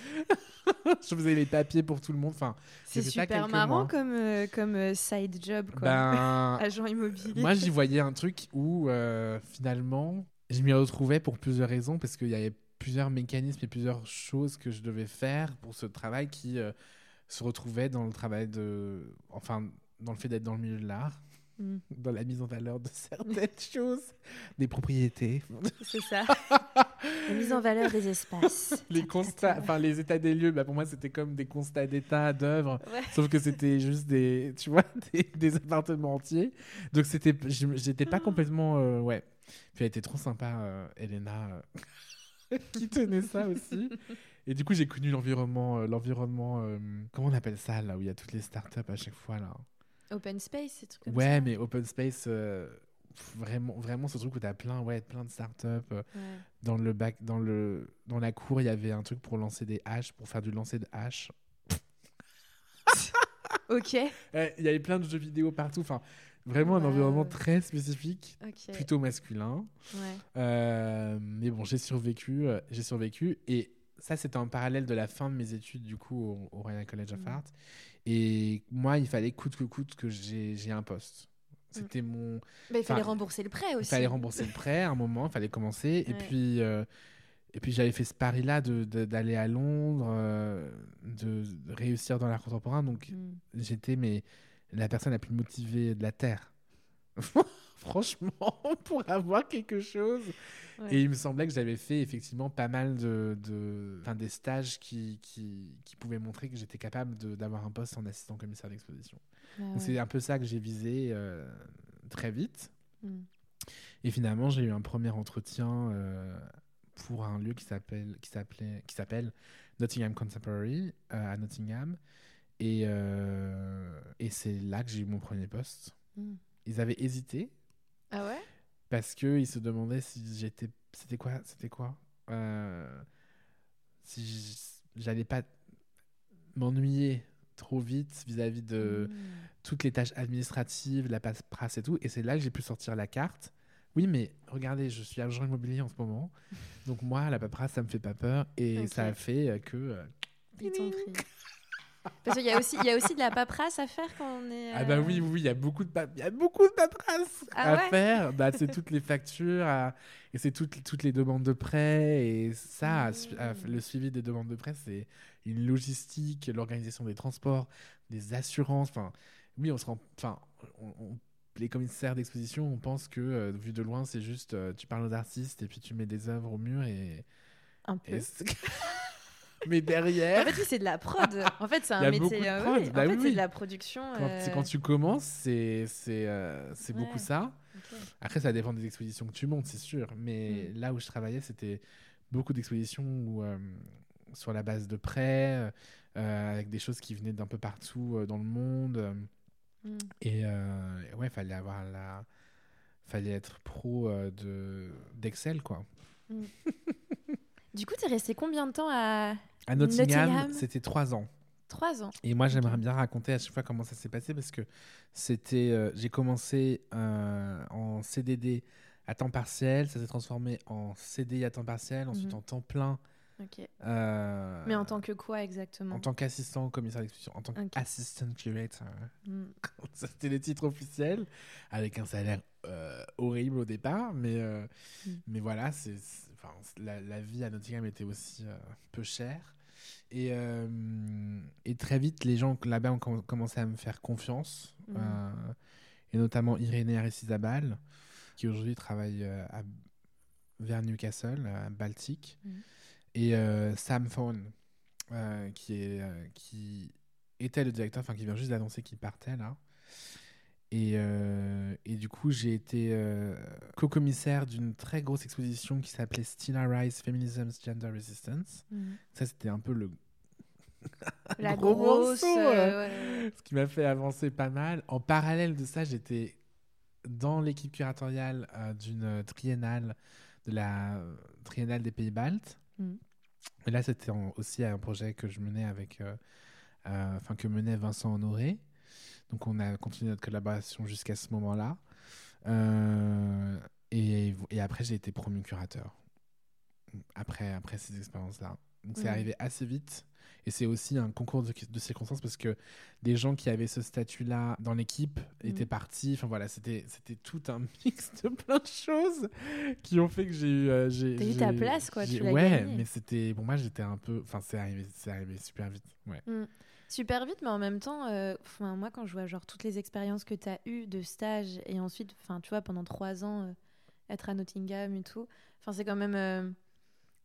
Je faisais les papiers pour tout le monde. Enfin, c'est super marrant comme, euh, comme side job, quoi. Ben, agent immobilier. Moi, j'y voyais un truc où, euh, finalement, je m'y retrouvais pour plusieurs raisons. Parce qu'il y avait plusieurs mécanismes et plusieurs choses que je devais faire pour ce travail qui euh, se retrouvait dans le travail de... Enfin, dans le fait d'être dans le milieu de l'art, mmh. dans la mise en valeur de certaines choses, des propriétés. C'est ça. La mise en valeur des espaces. Les constats, enfin les états des lieux, bah, pour moi, c'était comme des constats d'état, d'œuvres, ouais. sauf que c'était juste des, tu vois, des, des appartements entiers. Donc, c'était, j'étais pas complètement... Euh, ouais. Puis elle était trop sympa, euh, Elena... Euh. qui tenait ça aussi. Et du coup, j'ai connu l'environnement, euh, l'environnement euh, comment on appelle ça, là, où il y a toutes les startups à chaque fois, là. Open space, ces trucs comme ouais, ça. Ouais, mais open space, euh, vraiment, vraiment ce truc où t'as plein, ouais, plein de startups. Euh, ouais. Dans le bac, dans le, dans la cour, il y avait un truc pour lancer des haches, pour faire du lancer de haches. Ok. Euh, il y avait plein de jeux vidéo partout, enfin... Vraiment un ouais, environnement ouais. très spécifique, okay. plutôt masculin. Ouais. Euh, mais bon, j'ai survécu, euh, j'ai survécu. Et ça, c'était en parallèle de la fin de mes études, du coup, au, au Royal College of mmh. Art. Et moi, il fallait coûte que coûte que j'ai, j'ai un poste. C'était mmh. mon... Bah, il fallait rembourser le prêt aussi. Il fallait rembourser le prêt à un moment, il fallait commencer. Ouais. Et puis, euh, et puis j'avais fait ce pari-là de, de, d'aller à Londres, euh, de, de réussir dans l'art contemporain. Donc, mmh. j'étais... Mais, la personne la plus motivée de la Terre. Franchement, pour avoir quelque chose. Ouais. Et il me semblait que j'avais fait effectivement pas mal de, de, des stages qui, qui, qui pouvaient montrer que j'étais capable de, d'avoir un poste en assistant commissaire d'exposition. Ah ouais. Donc c'est un peu ça que j'ai visé euh, très vite. Mm. Et finalement, j'ai eu un premier entretien euh, pour un lieu qui, s'appelle, qui, s'appelait, qui s'appelle Nottingham Contemporary euh, à Nottingham. Et, euh, et c'est là que j'ai eu mon premier poste. Mm. Ils avaient hésité. Ah ouais ? Parce qu'ils se demandaient si j'étais... C'était quoi ? C'était quoi ? euh, Si j'allais pas m'ennuyer trop vite vis-à-vis de mm. toutes les tâches administratives, la paperasse et tout. Et c'est là que j'ai pu sortir la carte. Oui, mais regardez, je suis agent immobilier en ce moment. Donc moi, la paperasse, ça me fait pas peur. Et okay. ça a fait que... Ils t'ont pris. Parce qu'il y a aussi, il y a aussi de la paperasse à faire quand on est... Euh... Ah bah oui, oui, il y a beaucoup de, pap- il y a beaucoup de paperasse ah à ouais faire. Bah, c'est toutes les factures, à... et c'est toutes, toutes les demandes de prêt. Et ça, mmh. à, à, le suivi des demandes de prêt, c'est une logistique, l'organisation des transports, des assurances. Enfin, oui, on se rend... Enfin, on, on, les commissaires d'exposition, on pense que, euh, vu de loin, c'est juste... Euh, tu parles aux artistes et puis tu mets des œuvres au mur et... Un peu. Et mais derrière... En fait, oui, c'est de la prod. En fait, c'est un métier... De prod, oui. bah en fait, oui. c'est de la production. Quand, euh... c'est quand tu commences, c'est, c'est, euh, c'est ouais. beaucoup ça. Okay. Après, ça dépend des expositions que tu montes, c'est sûr. Mais mm. là où je travaillais, c'était beaucoup d'expositions où, euh, sur la base de prêts, euh, avec des choses qui venaient d'un peu partout euh, dans le monde. Mm. Et euh, ouais, il fallait avoir la... fallait être pro euh, de... d'Excel, quoi. Mm. Du coup, t'es resté combien de temps à, à Nottingham, Nottingham c'était trois ans. Trois ans. Et moi, j'aimerais bien raconter à chaque fois comment ça s'est passé parce que c'était, euh, j'ai commencé euh, en C D D à temps partiel, ça s'est transformé en C D I à temps partiel, ensuite mm-hmm. en temps plein Ok. Euh... Mais en tant que quoi exactement ? En tant qu'assistant au commissaire d'exposition, en tant okay. qu'assistant curator. Mm. C'était le titre officiel, avec un salaire euh, horrible au départ, mais, euh, mm. mais voilà, c'est, c'est, enfin, la, la vie à Nottingham était aussi euh, peu chère. Et, euh, et très vite, les gens là-bas ont com- commencé à me faire confiance, mm. euh, et notamment Irénée Arisizabal, qui aujourd'hui travaille euh, à, vers Newcastle, à Baltique. Mm. Et euh, Sam Fawn, euh, qui, est, euh, qui était le directeur, enfin qui vient juste d'annoncer qu'il partait là. Et, euh, et du coup, j'ai été euh, co-commissaire d'une très grosse exposition qui s'appelait Still Arise, Feminism, Gender Resistance. Mm-hmm. Ça, c'était un peu le la gros grosse, morceau, euh, ouais. Ce qui m'a fait avancer pas mal. En parallèle de ça, j'étais dans l'équipe curatoriale euh, d'une triennale, de la triennale des Pays-Baltes. Mmh. Et là, c'était en, aussi un projet que je menais avec, euh, euh, enfin que menait Vincent Honoré. Donc, on a continué notre collaboration jusqu'à ce moment-là. Euh, et, et après, j'ai été promu curateur. Après, après ces expériences-là, donc c'est mmh. arrivé assez vite. Et c'est aussi un concours de, de circonstances parce que des gens qui avaient ce statut-là dans l'équipe étaient mmh. partis. Enfin voilà, c'était, c'était tout un mix de plein de choses qui ont fait que j'ai eu... Euh, j'ai, T'as j'ai, eu ta place, quoi, tu l'as ouais, gagnée. Ouais, mais c'était... Bon, moi, j'étais un peu... Enfin, c'est arrivé, c'est arrivé super vite, ouais. Mmh. Super vite, mais en même temps, euh, moi, quand je vois genre toutes les expériences que t'as eues de stage et ensuite, tu vois, pendant trois ans, euh, être à Nottingham et tout, c'est quand même... Euh...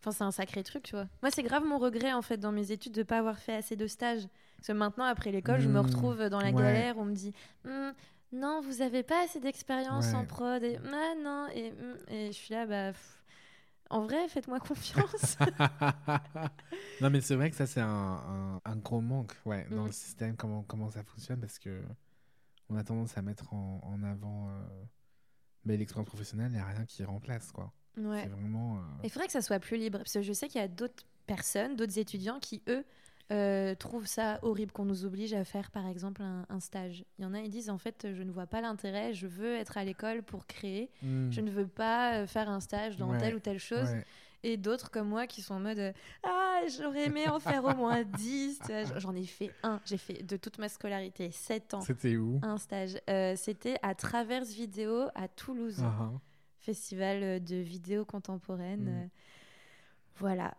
Enfin, c'est un sacré truc, tu vois. Moi, c'est grave mon regret, en fait, dans mes études, de ne pas avoir fait assez de stages. Parce que maintenant, après l'école, mmh, je me retrouve dans la ouais. galère. On me dit mm, « Non, vous n'avez pas assez d'expérience ouais. en prod. » Et « Ah non !» Et, et je suis là, bah... Pff. En vrai, faites-moi confiance. Non, mais c'est vrai que ça, c'est un, un, un gros manque ouais, dans mmh. le système, comment, comment ça fonctionne. Parce qu'on a tendance à mettre en, en avant euh, bah, l'expérience professionnelle. Il n'y a rien qui remplace, quoi. Ouais. C'est vraiment, euh... Il faudrait que ça soit plus libre, parce que je sais qu'il y a d'autres personnes, d'autres étudiants qui, eux, euh, trouvent ça horrible qu'on nous oblige à faire, par exemple, un, un stage. Il y en a, ils disent, en fait, je ne vois pas l'intérêt, je veux être à l'école pour créer, mmh. je ne veux pas faire un stage dans ouais. telle ou telle chose. Ouais. Et d'autres comme moi qui sont en mode « Ah, j'aurais aimé en faire au moins dix !» J'en ai fait un. J'ai fait de toute ma scolarité, sept ans. C'était où ? Un stage. Euh, c'était à Traverse Vidéo à Toulouse. Uh-huh. Festival de vidéos contemporaines. Mmh. Voilà.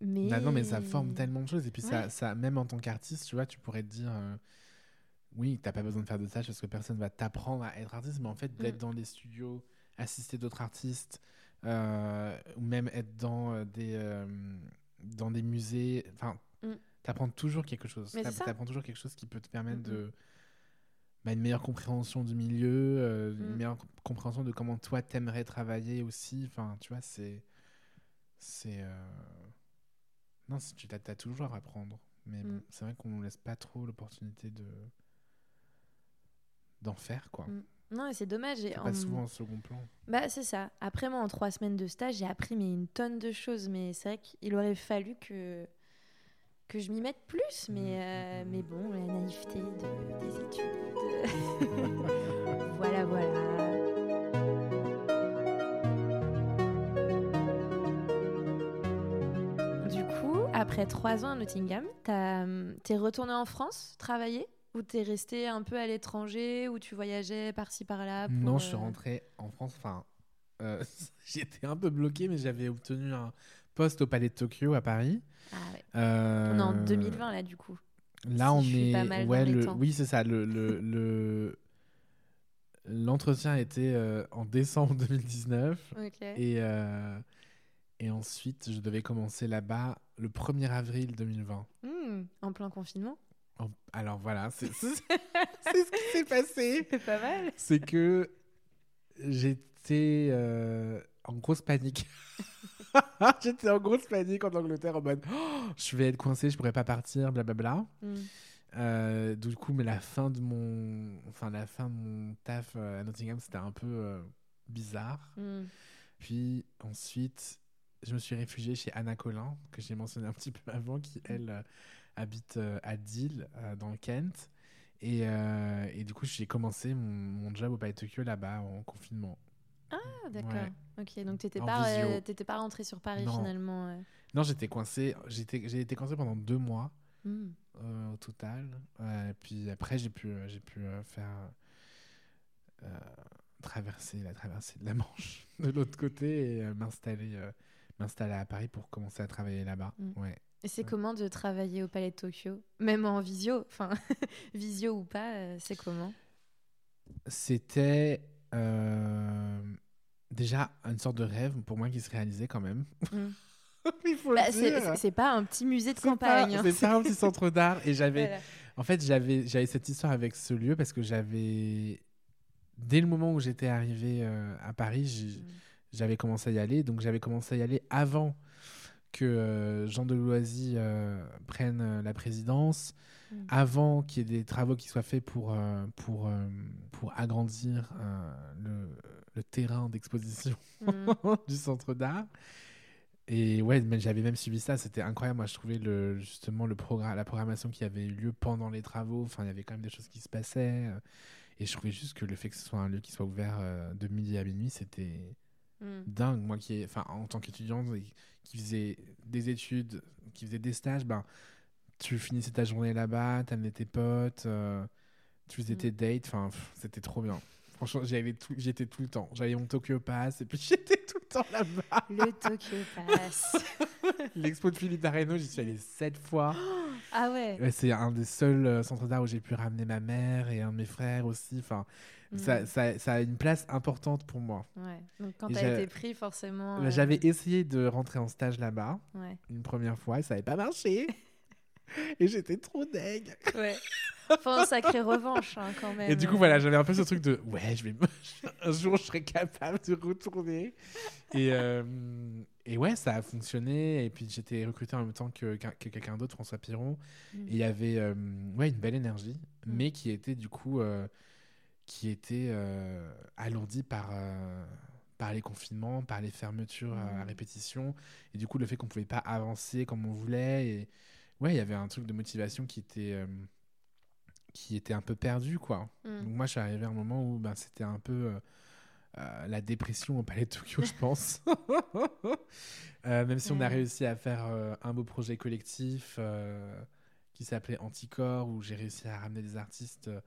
Mais... Bah non, mais ça forme tellement de choses. Et puis, ouais. ça, ça, même en tant qu'artiste, tu vois, tu pourrais te dire euh, oui, t'as pas besoin de faire de stage parce que personne va t'apprendre à être artiste. Mais en fait, d'être mmh. dans des studios, assister d'autres artistes, euh, ou même être dans des, euh, dans des musées, enfin, mmh. t'apprends toujours quelque chose. Mais T'app- t'apprends toujours quelque chose qui peut te permettre mmh. de. Bah, une meilleure compréhension du milieu, euh, mm. une meilleure compréhension de comment toi t'aimerais travailler aussi. Enfin, tu vois, c'est. c'est euh... Non, c'est, tu t'as, t'as toujours à apprendre. Mais mm. bon, c'est vrai qu'on ne nous laisse pas trop l'opportunité de... d'en faire, quoi. Mm. Non, et c'est dommage. C'est en... pas souvent en second plan. Bah, c'est ça. Après, moi, en trois semaines de stage, j'ai appris mais, une tonne de choses. Mais c'est vrai qu'il aurait fallu que. que je m'y mette plus, mais, euh, mais bon, la naïveté de, des études. Voilà, voilà. Du coup, après trois ans à Nottingham, t'as, t'es retournée en France travailler ou t'es restée un peu à l'étranger ou tu voyageais par-ci, par-là pour... Non, je suis rentrée en France. Enfin, euh, j'étais un peu bloquée, mais j'avais obtenu un... poste au Palais de Tokyo à Paris. Ah ouais. Euh... On est en deux mille vingt là du coup. Là si on je est pas mal ouais le oui c'est ça le le, le... l'entretien était euh, en décembre deux mille dix-neuf okay. et euh... et ensuite je devais commencer là-bas le premier avril deux mille vingt. Mmh, en plein confinement. En... Alors voilà, c'est c'est ce qui s'est passé. C'est pas mal. C'est que j'étais euh, en grosse panique. J'étais en grosse panique en Angleterre en mode oh, je vais être coincée, je pourrais pas partir, blablabla. Mm. Euh, du coup, mais la fin de mon, enfin la fin de mon taf à Nottingham, c'était un peu euh, bizarre. Mm. Puis ensuite, je me suis réfugiée chez Anna Colin que j'ai mentionné un petit peu avant, qui elle euh, habite euh, à Deal euh, dans le Kent. Et, euh, et du coup, j'ai commencé mon, mon job au Palais de Tokyo là-bas en confinement. Ah, d'accord. Ouais. Ok, donc tu n'étais pas, euh, pas rentrée sur Paris non. finalement. Euh. Non, j'étais coincée. J'étais, j'ai été coincée pendant deux mois mm. euh, au total. Euh, et puis après, j'ai pu, j'ai pu euh, faire euh, traverser la traversée de la Manche de l'autre côté et euh, m'installer, euh, m'installer à Paris pour commencer à travailler là-bas. Mm. Ouais. Et c'est ouais. comment de travailler au Palais de Tokyo, même en visio, enfin visio ou pas, euh, c'est comment? C'était euh, déjà une sorte de rêve pour moi qui se réalisait quand même. Mmh. Il faut bah, le dire. C'est, c'est pas un petit musée de c'est campagne. Pas, hein. C'est pas un petit centre d'art. Et j'avais, voilà. en fait, j'avais, j'avais cette histoire avec ce lieu parce que j'avais, dès le moment où j'étais arrivée euh, à Paris, mmh. j'avais commencé à y aller. Donc j'avais commencé à y aller avant que euh, Jean Deloisy euh, prenne euh, la présidence, mmh. avant qu'il y ait des travaux qui soient faits pour, euh, pour, euh, pour agrandir euh, le, le terrain d'exposition mmh. du centre d'art. Et ouais, mais j'avais même suivi ça, c'était incroyable. Moi, je trouvais le, justement le progr- la programmation qui avait eu lieu pendant les travaux, enfin, il y avait quand même des choses qui se passaient. Euh, et je trouvais juste que le fait que ce soit un lieu qui soit ouvert euh, de midi à minuit, c'était... Mmh. dingue. Moi qui, enfin, en tant qu'étudiante qui faisait des études, qui faisait des stages, ben tu finissais ta journée là-bas, t'amenais tes potes, euh, tu faisais mmh. tes dates, enfin c'était trop bien. Franchement, j'y allais tout, j'y étais tout le temps. J'allais mon Tokyo Pass et puis j'étais tout le temps là-bas. Le Tokyo Pass. L'expo de Philippe D'Areno, j'y suis allée sept fois. Oh, ah ouais. ouais. C'est un des seuls euh, centres d'art où j'ai pu ramener ma mère et un de mes frères aussi. Enfin, mmh. ça, ça, ça a une place importante pour moi. Ouais. Donc quand et t'as été pris, forcément. Euh... J'avais essayé de rentrer en stage là-bas ouais. une première fois et ça n'avait pas marché. Et j'étais trop deg. Ouais. Enfin, sacrée revanche hein, quand même. Et du coup, voilà, j'avais un peu ce truc de ouais, je vais un jour je serai capable de retourner. Et euh, et ouais, ça a fonctionné. Et puis j'étais recrutée en même temps que, que quelqu'un d'autre, François Piron. Mmh. Et il y avait euh, ouais une belle énergie, mmh. mais qui était du coup euh, qui était euh, alourdie par euh, par les confinements, par les fermetures mmh. à répétition. Et du coup, le fait qu'on pouvait pas avancer comme on voulait et ouais, il y avait un truc de motivation qui était, euh, qui était un peu perdu, quoi. Mm. Donc moi, je suis arrivée à un moment où ben, c'était un peu euh, euh, la dépression au Palais de Tokyo, je pense. euh, même si ouais. on a réussi à faire euh, un beau projet collectif euh, qui s'appelait Anticorps, où j'ai réussi à ramener des artistes euh,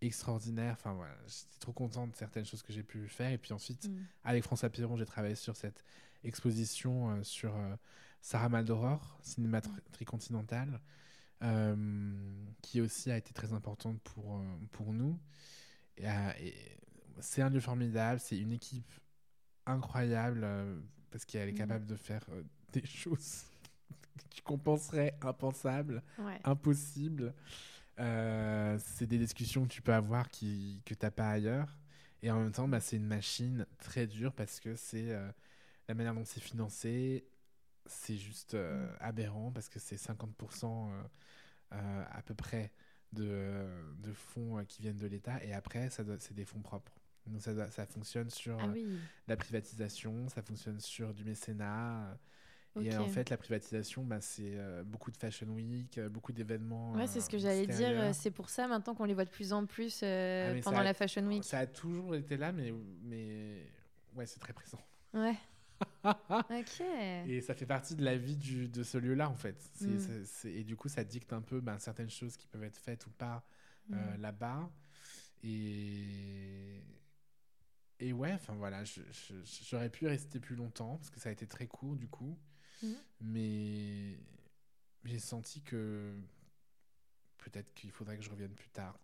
extraordinaires. Enfin, voilà, j'étais trop contente de certaines choses que j'ai pu faire. Et puis ensuite, mm. avec François Piron, j'ai travaillé sur cette exposition euh, sur... Euh, Sarah Maldoror, cinéma tri- tricontinental, euh, qui aussi a été très importante pour, pour nous. Et, euh, et c'est un lieu formidable, c'est une équipe incroyable, euh, parce qu'elle est capable mmh. de faire euh, des choses qu'on penserait impensables, ouais. impossibles. Euh, c'est des discussions que tu peux avoir qui, que tu n'as pas ailleurs. Et en même temps, bah, c'est une machine très dure, parce que c'est euh, la manière dont c'est financé... C'est juste euh, aberrant parce que c'est cinquante pour cent euh, euh, à peu près de, de fonds qui viennent de l'État et après, ça doit, c'est des fonds propres. Donc, ça, doit, ça fonctionne sur ah oui. euh, la privatisation, ça fonctionne sur du mécénat. Okay. Et euh, en fait, la privatisation, bah, c'est euh, beaucoup de fashion week, euh, beaucoup d'événements. Ouais, c'est ce que euh, j'allais dire. C'est pour ça maintenant qu'on les voit de plus en plus euh, ah, pendant a, la fashion week. Ça a toujours été là, mais, mais... ouais, c'est très présent. Ouais. Okay. Et ça fait partie de la vie du, de ce lieu-là, en fait. C'est, mm. c'est, c'est, et du coup, ça dicte un peu ben, certaines choses qui peuvent être faites ou pas euh, mm. là-bas. Et, et ouais, enfin voilà, je, je, j'aurais pu rester plus longtemps parce que ça a été très court, du coup. Mm. Mais j'ai senti que peut-être qu'il faudrait que je revienne plus tard.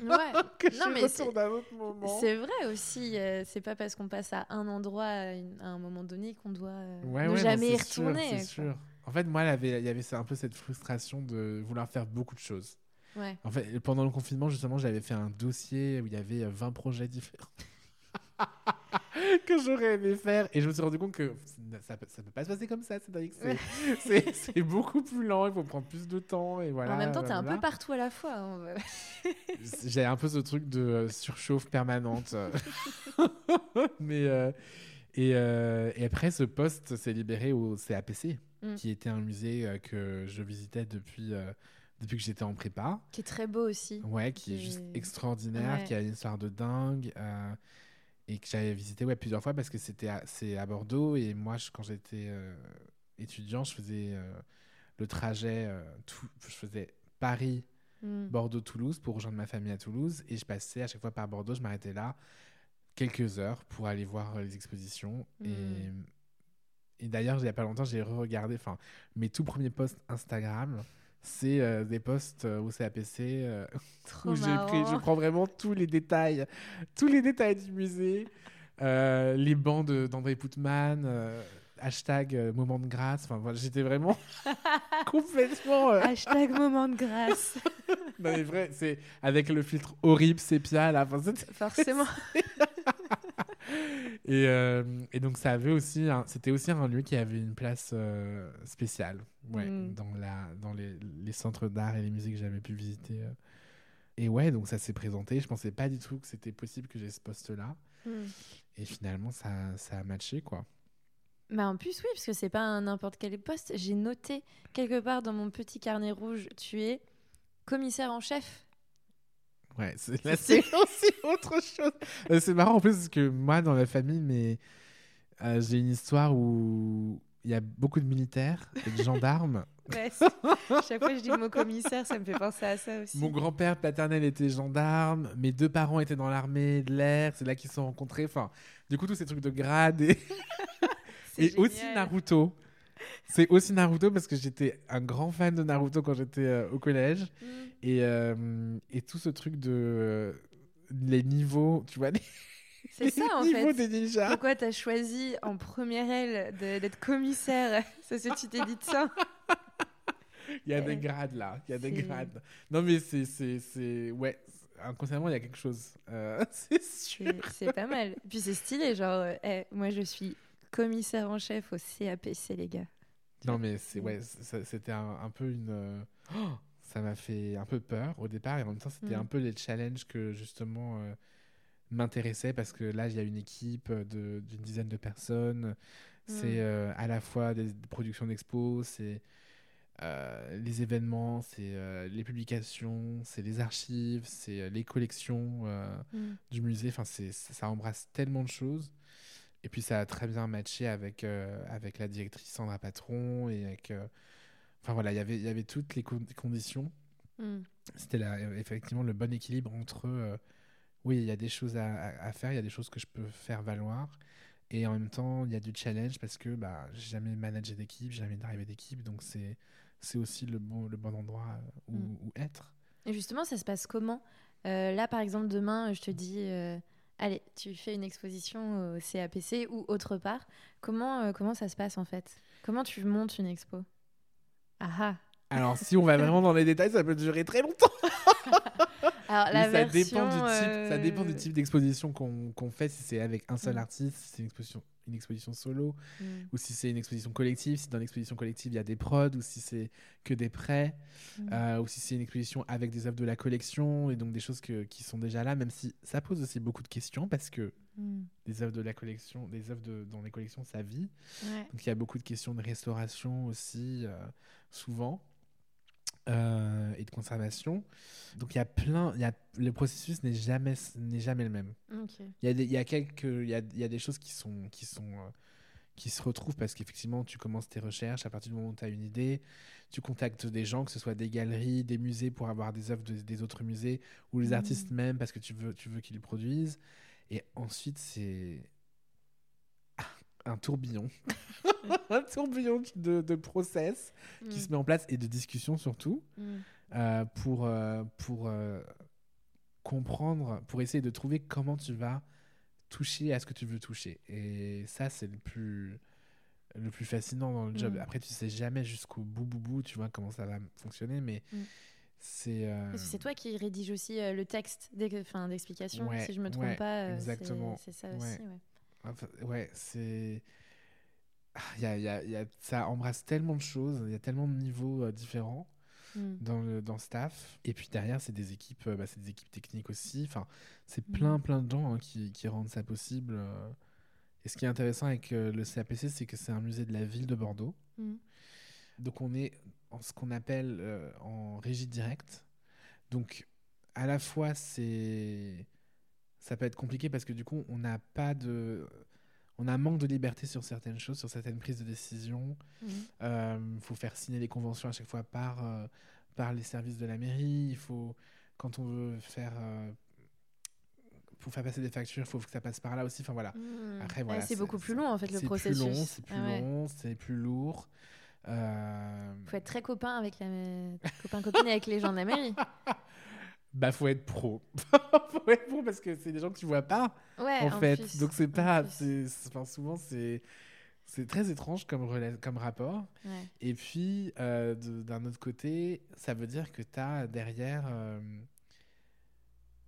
Ouais. Que non, mais c'est... à autre moment. C'est vrai aussi, euh, c'est pas parce qu'on passe à un endroit à, une... à un moment donné qu'on doit euh, ouais, ne ouais, jamais non, y retourner. Sûr, c'est sûr. En fait, moi, il y avait un peu cette frustration de vouloir faire beaucoup de choses. Ouais. En fait, pendant le confinement, justement, j'avais fait un dossier où il y avait vingt projets différents que j'aurais aimé faire. Et je me suis rendu compte que ça ne peut, peut pas se passer comme ça. C'est-à-dire que c'est, ouais. c'est, c'est beaucoup plus lent, il faut prendre plus de temps. Et voilà, en même temps, tu es voilà. un peu partout à la fois. Hein. J'ai un peu ce truc de euh, surchauffe permanente. Mais, euh, et, euh, et après, ce poste s'est libéré au C A P C, mm. qui était un musée euh, que je visitais depuis... Euh, depuis que j'étais en prépa. Qui est très beau aussi. Ouais, qui, qui est juste extraordinaire, ouais. qui a une histoire de dingue. Euh, et que j'avais visité ouais, plusieurs fois parce que c'était à, c'est à Bordeaux. Et moi, je, quand j'étais euh, étudiant, je faisais euh, le trajet, euh, tout, je faisais Paris, mm. Bordeaux-Toulouse pour rejoindre ma famille à Toulouse. Et je passais à chaque fois par Bordeaux, je m'arrêtais là quelques heures pour aller voir les expositions. Mm. Et, et d'ailleurs, il n'y a pas longtemps, j'ai re-regardé, enfin, mes tout premiers posts Instagram... c'est euh, des posts euh, au C A P C euh, où j'ai pris, je prends vraiment tous les détails, tous les détails du musée, euh, les bancs de, d'André Poutman, euh, hashtag euh, moment de grâce. Enfin, voilà, j'étais vraiment complètement. Euh... Hashtag moment de grâce. Non, mais vrai, c'est avec le filtre horrible sépia là. Enfin, forcément. Et, euh, et donc ça avait aussi un, c'était aussi un lieu qui avait une place euh, spéciale ouais, mm. dans, la, dans les, les centres d'art et les musées que j'avais pu visiter euh. Et ouais, donc ça s'est présenté, je pensais pas du tout que c'était possible que j'ai ce poste là mm. Et finalement ça, ça a matché quoi. Bah en plus oui, parce que c'est pas un n'importe quel poste. J'ai noté quelque part dans mon petit carnet rouge, tu es commissaire en chef. Ouais, c'est, là, c'est aussi autre chose. Euh, c'est marrant en plus parce que moi, dans la famille, mais, euh, j'ai une histoire où il y a beaucoup de militaires et de gendarmes. Ouais, chaque fois que je dis le mot commissaire, ça me fait penser à ça aussi. Mon grand-père paternel était gendarme, mes deux parents étaient dans l'armée de l'air, c'est là qu'ils se sont rencontrés. Enfin, du coup, tous ces trucs de grade et, et aussi Naruto. C'est aussi Naruto parce que j'étais un grand fan de Naruto quand j'étais euh, au collège mm. et, euh, et tout ce truc de euh, les niveaux, tu vois, les, c'est les ça, en niveaux fait. Des ninjas. Pourquoi t'as choisi en première aile de, d'être commissaire? C'est ce que tu t'es dit de ça. Il y a ouais. des grades là, il y a c'est... des grades. Non mais c'est, c'est, c'est... ouais, inconsciemment il y a quelque chose, euh, c'est sûr. C'est, c'est pas mal. Et puis c'est stylé, genre, euh, hey, moi je suis... commissaire en chef au C A P C, les gars. Non, mais c'est, ouais, c'est, c'était un, un peu une... Oh, ça m'a fait un peu peur au départ, et en même temps, c'était mmh. un peu les challenges que, justement, euh, m'intéressaient, parce que là, il y a une équipe de, d'une dizaine de personnes. Mmh. C'est euh, à la fois des productions d'expos, c'est euh, les événements, c'est euh, les publications, c'est les archives, c'est euh, les collections euh, mmh. du musée. Enfin, c'est, ça embrasse tellement de choses. Et puis ça a très bien matché avec, euh, avec la directrice Sandra Patron et avec... Euh, enfin voilà, y il avait, y avait toutes les co- conditions. Mm. C'était là, effectivement le bon équilibre entre... Euh, oui, il y a des choses à, à faire, il y a des choses que je peux faire valoir. Et en même temps, il y a du challenge parce que bah, j'ai jamais managé d'équipe, j'ai jamais d'arrivée d'équipe. Donc c'est, c'est aussi le bon, le bon endroit où, mm. où être. Et justement, ça se passe comment ? euh, Là, par exemple, demain, je te dis... Euh... Allez, tu fais une exposition au C A P C ou autre part. Comment, euh, comment ça se passe en fait ? Comment tu montes une expo ? Ah ah ! Alors, si on va vraiment dans les détails, ça peut durer très longtemps. Alors, la version, dépend du type, euh... ça dépend du type d'exposition qu'on, qu'on fait, si c'est avec un seul mmh. artiste, si c'est une exposition, une exposition solo, mmh. ou si c'est une exposition collective, si dans l'exposition collective, il y a des prods, ou si c'est que des prêts, mmh. euh, ou si c'est une exposition avec des œuvres de la collection, et donc des choses que, qui sont déjà là, même si ça pose aussi beaucoup de questions, parce que mmh. des œuvres de la collection, des œuvres de, dans les collections, ça vit. Ouais. Donc, il y a beaucoup de questions de restauration aussi, euh, souvent. Euh, et de conservation. Donc il y a plein, y a, le processus n'est jamais, n'est jamais le même. Il okay. y a des, il y a quelques, il y a, y a des choses qui sont, qui sont, euh, qui se retrouvent parce qu'effectivement tu commences tes recherches à partir du moment où tu as une idée, tu contactes des gens, que ce soit des galeries, des musées pour avoir des œuvres de, des autres musées ou les mmh. artistes même parce que tu veux, tu veux qu'ils les produisent. Et ensuite c'est un tourbillon un tourbillon de, de process mm. qui se met en place et de discussion surtout mm. euh, pour, euh, pour euh, comprendre, pour essayer de trouver comment tu vas toucher à ce que tu veux toucher, et ça c'est le plus, le plus fascinant dans le job. Mm. Après tu sais jamais jusqu'au bout bout bout tu vois comment ça va fonctionner, mais mm. c'est euh... parce que c'est toi qui rédige aussi euh, le texte d'explication, ouais, si je me trompe ouais, pas euh, exactement. C'est, c'est ça ouais. aussi ouais. Ouais, c'est. Y a, y a, y a... Ça embrasse tellement de choses, il y a tellement de niveaux euh, différents mm. dans, le, dans le staff. Et puis derrière, c'est des équipes, euh, bah, c'est des équipes techniques aussi. Enfin, c'est plein, mm. plein de gens hein, qui, qui rendent ça possible. Euh... Et ce qui est intéressant avec euh, le C A P C, c'est que c'est un musée de la ville de Bordeaux. Mm. Donc on est en ce qu'on appelle euh, en régie directe. Donc à la fois, c'est. ça peut être compliqué parce que du coup, on n'a pas de... On a un manque de liberté sur certaines choses, sur certaines prises de décision. Il mmh. euh, faut faire signer les conventions à chaque fois par, euh, par les services de la mairie. Il faut, quand on veut faire... Euh, pour faire passer des factures, il faut que ça passe par là aussi. Enfin, voilà. Mmh. Après, voilà, c'est, c'est beaucoup c'est, plus long, en fait, le processus. Plus long, c'est plus ah ouais. long, c'est plus lourd. Il euh... faut être très copain avec la... copain, copine avec les gens de la mairie. Bah, faut être pro. Faut être pro parce que c'est des gens que tu vois pas, ouais, en fait. Plus, Donc, c'est pas... C'est, c'est, enfin, souvent, c'est, c'est très étrange comme, rela- comme rapport. Ouais. Et puis, euh, de, d'un autre côté, ça veut dire que t'as derrière euh,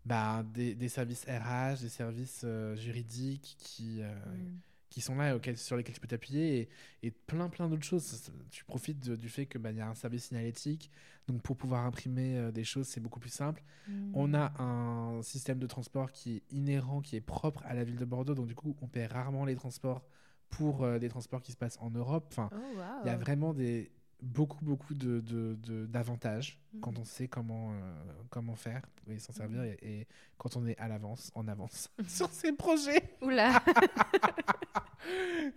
bah, des, des services R H, des services euh, juridiques qui, euh, mm. qui sont là, auxquels, sur lesquels tu peux t'appuyer et, et plein, plein d'autres choses. Tu profites de, du fait qu'il bah, y a un service signalétique. Donc, pour pouvoir imprimer euh, des choses, c'est beaucoup plus simple. Mmh. On a un système de transport qui est inhérent, qui est propre à la ville de Bordeaux. Donc, du coup, on paie rarement les transports pour euh, des transports qui se passent en Europe. Enfin, oh, wow. y a vraiment des, beaucoup, beaucoup de, de, de, d'avantages mmh. quand on sait comment, euh, comment faire et s'en servir. Mmh. Et, et quand on est à l'avance, en avance sur ces projets. Oula.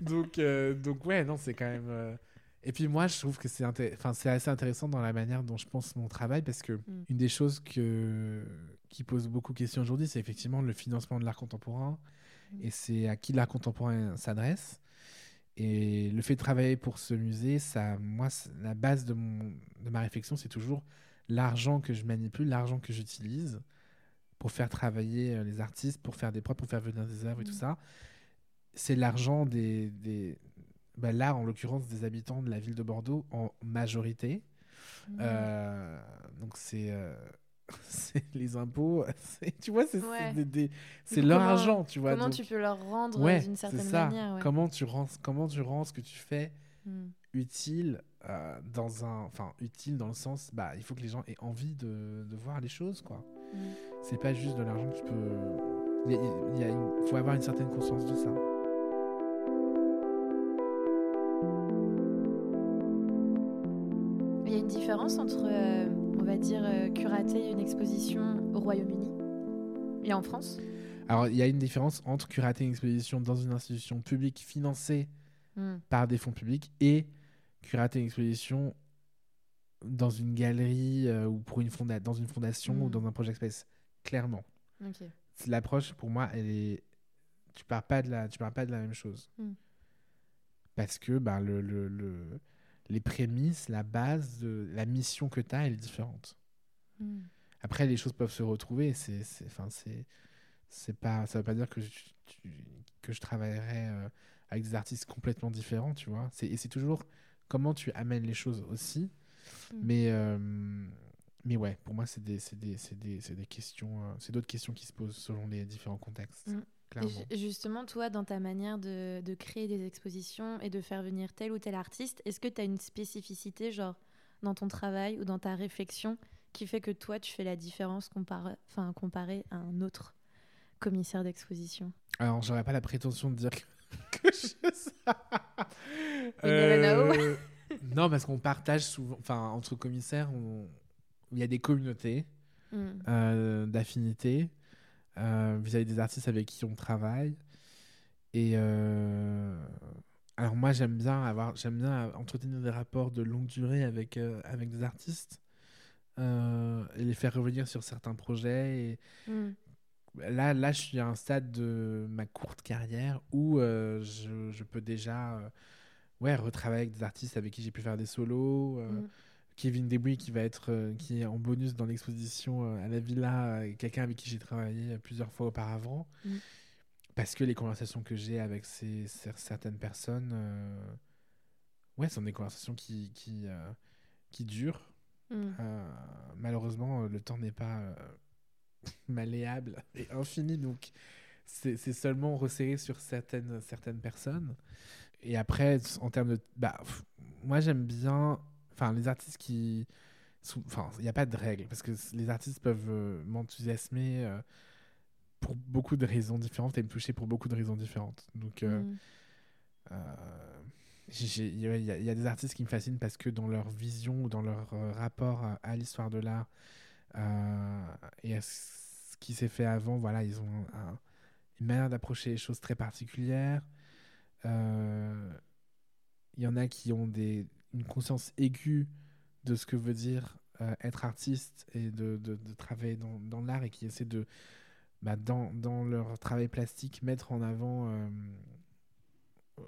donc, euh, donc, ouais, non, c'est quand même... Euh, Et puis moi, je trouve que c'est, inté- c'est assez intéressant dans la manière dont je pense mon travail parce qu'une mm. des choses que, qui pose beaucoup de questions aujourd'hui, c'est effectivement le financement de l'art contemporain mm. et c'est à qui l'art contemporain s'adresse. Et le fait de travailler pour ce musée, ça, moi, la base de, mon, de ma réflexion, c'est toujours l'argent que je manipule, l'argent que j'utilise pour faire travailler les artistes, pour faire des propres, pour faire venir des œuvres mm. et tout ça. C'est l'argent des... des Bah là, en l'occurrence, des habitants de la ville de Bordeaux en majorité. Mmh. Euh, donc, c'est, euh, c'est les impôts. C'est, tu vois, c'est, ouais. c'est, des, des, c'est leur comment, argent. Tu vois, comment donc, tu peux leur rendre ouais, d'une certaine manière ouais. comment, tu rends, comment tu rends ce que tu fais mmh. utile, euh, dans un, enfin, utile dans le sens, bah, il faut que les gens aient envie de, de voir les choses. Quoi. Mmh. C'est pas juste de l'argent que tu peux... Il y a, il y a une, faut avoir une certaine conscience de ça. Il y a une différence entre, euh, on va dire, euh, curater une exposition au Royaume-Uni et en France ? Alors, il y a une différence entre curater une exposition dans une institution publique financée mm. par des fonds publics et curater une exposition dans une galerie euh, ou pour une fonda- dans une fondation mm. ou dans un project space, clairement. Okay. L'approche, pour moi, elle est... tu pars pas de la, tu pars pas de la même chose. Mm. Parce que bah, le... le, le... les prémices, la base, de la mission que tu as, elle est différente. Mm. Après, les choses peuvent se retrouver. C'est, c'est, enfin, c'est, c'est pas, ça ne veut pas dire que je, tu, que je travaillerais euh, avec des artistes complètement différents, tu vois. C'est, et c'est toujours comment tu amènes les choses aussi. Mm. Mais, euh, mais ouais, pour moi, c'est, des, c'est, des, c'est, des, c'est, des questions, euh, c'est d'autres questions qui se posent selon les différents contextes. Mm. Et justement, toi, dans ta manière de, de créer des expositions et de faire venir tel ou tel artiste, est-ce que tu as une spécificité, genre, dans ton travail ou dans ta réflexion, qui fait que toi, tu fais la différence compar... enfin, comparée à un autre commissaire d'exposition ? Alors, j'aurais pas la prétention de dire que je sais. euh... Non, parce qu'on partage souvent... Enfin, entre commissaires, on... il y a des communautés mm. euh, d'affinités. Euh, vis-à-vis des artistes avec qui on travaille et euh... alors moi j'aime bien avoir j'aime bien entretenir des rapports de longue durée avec euh, avec des artistes euh, et les faire revenir sur certains projets et... mm. là là je suis à un stade de ma courte carrière où euh, je je peux déjà euh, ouais retravailler avec des artistes avec qui j'ai pu faire des solos euh, mm. Kevin Debouy qui va être euh, qui est en bonus dans l'exposition euh, à la Villa, euh, quelqu'un avec qui j'ai travaillé euh, plusieurs fois auparavant, mmh. parce que les conversations que j'ai avec ces, ces certaines personnes, euh, ouais, sont des conversations qui qui euh, qui durent. Mmh. Euh, malheureusement, le temps n'est pas euh, malléable et infini, donc c'est c'est seulement resserré sur certaines certaines personnes. Et après, en termes de, bah, pff, moi j'aime bien. Enfin, les artistes qui... Enfin, il n'y a pas de règle, parce que les artistes peuvent euh, m'enthousiasmer euh, pour beaucoup de raisons différentes et me toucher pour beaucoup de raisons différentes. Donc, il euh, mmh. euh, y, y a des artistes qui me fascinent parce que dans leur vision ou dans leur euh, rapport à, à l'histoire de l'art euh, et à ce qui s'est fait avant. Voilà, ils ont un, une manière d'approcher les choses très particulière. Il euh, y en a qui ont des, une conscience aiguë de ce que veut dire euh, être artiste et de, de, de travailler dans, dans l'art, et qui essaient de, bah, dans, dans leur travail plastique, mettre en avant euh,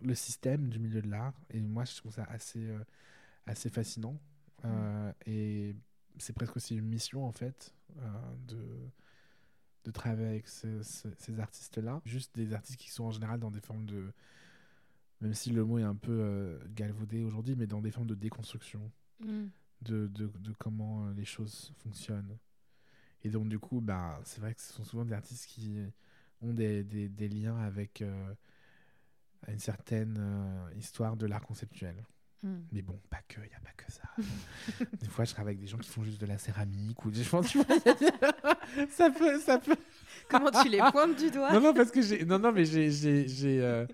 le système du milieu de l'art. Et moi, je trouve ça assez, euh, assez fascinant. Mmh. Euh, et c'est presque aussi une mission, en fait, euh, de... de travailler avec ce, ce, ces artistes-là. Juste des artistes qui sont en général dans des formes de... Même si le mot est un peu euh, galvaudé aujourd'hui, mais dans des formes de déconstruction, mm. de, de, de comment les choses fonctionnent. Et donc, du coup, bah, c'est vrai que ce sont souvent des artistes qui ont des, des, des liens avec euh, une certaine euh, histoire de l'art conceptuel. Mm. Mais bon, pas que, il n'y a pas que ça. Des fois, je travaille avec des gens qui font juste de la céramique ou des gens... Ça peut, ça peut. Comment tu les pointes du doigt ? Non, non, parce que j'ai, non, non, mais j'ai, j'ai, j'ai euh...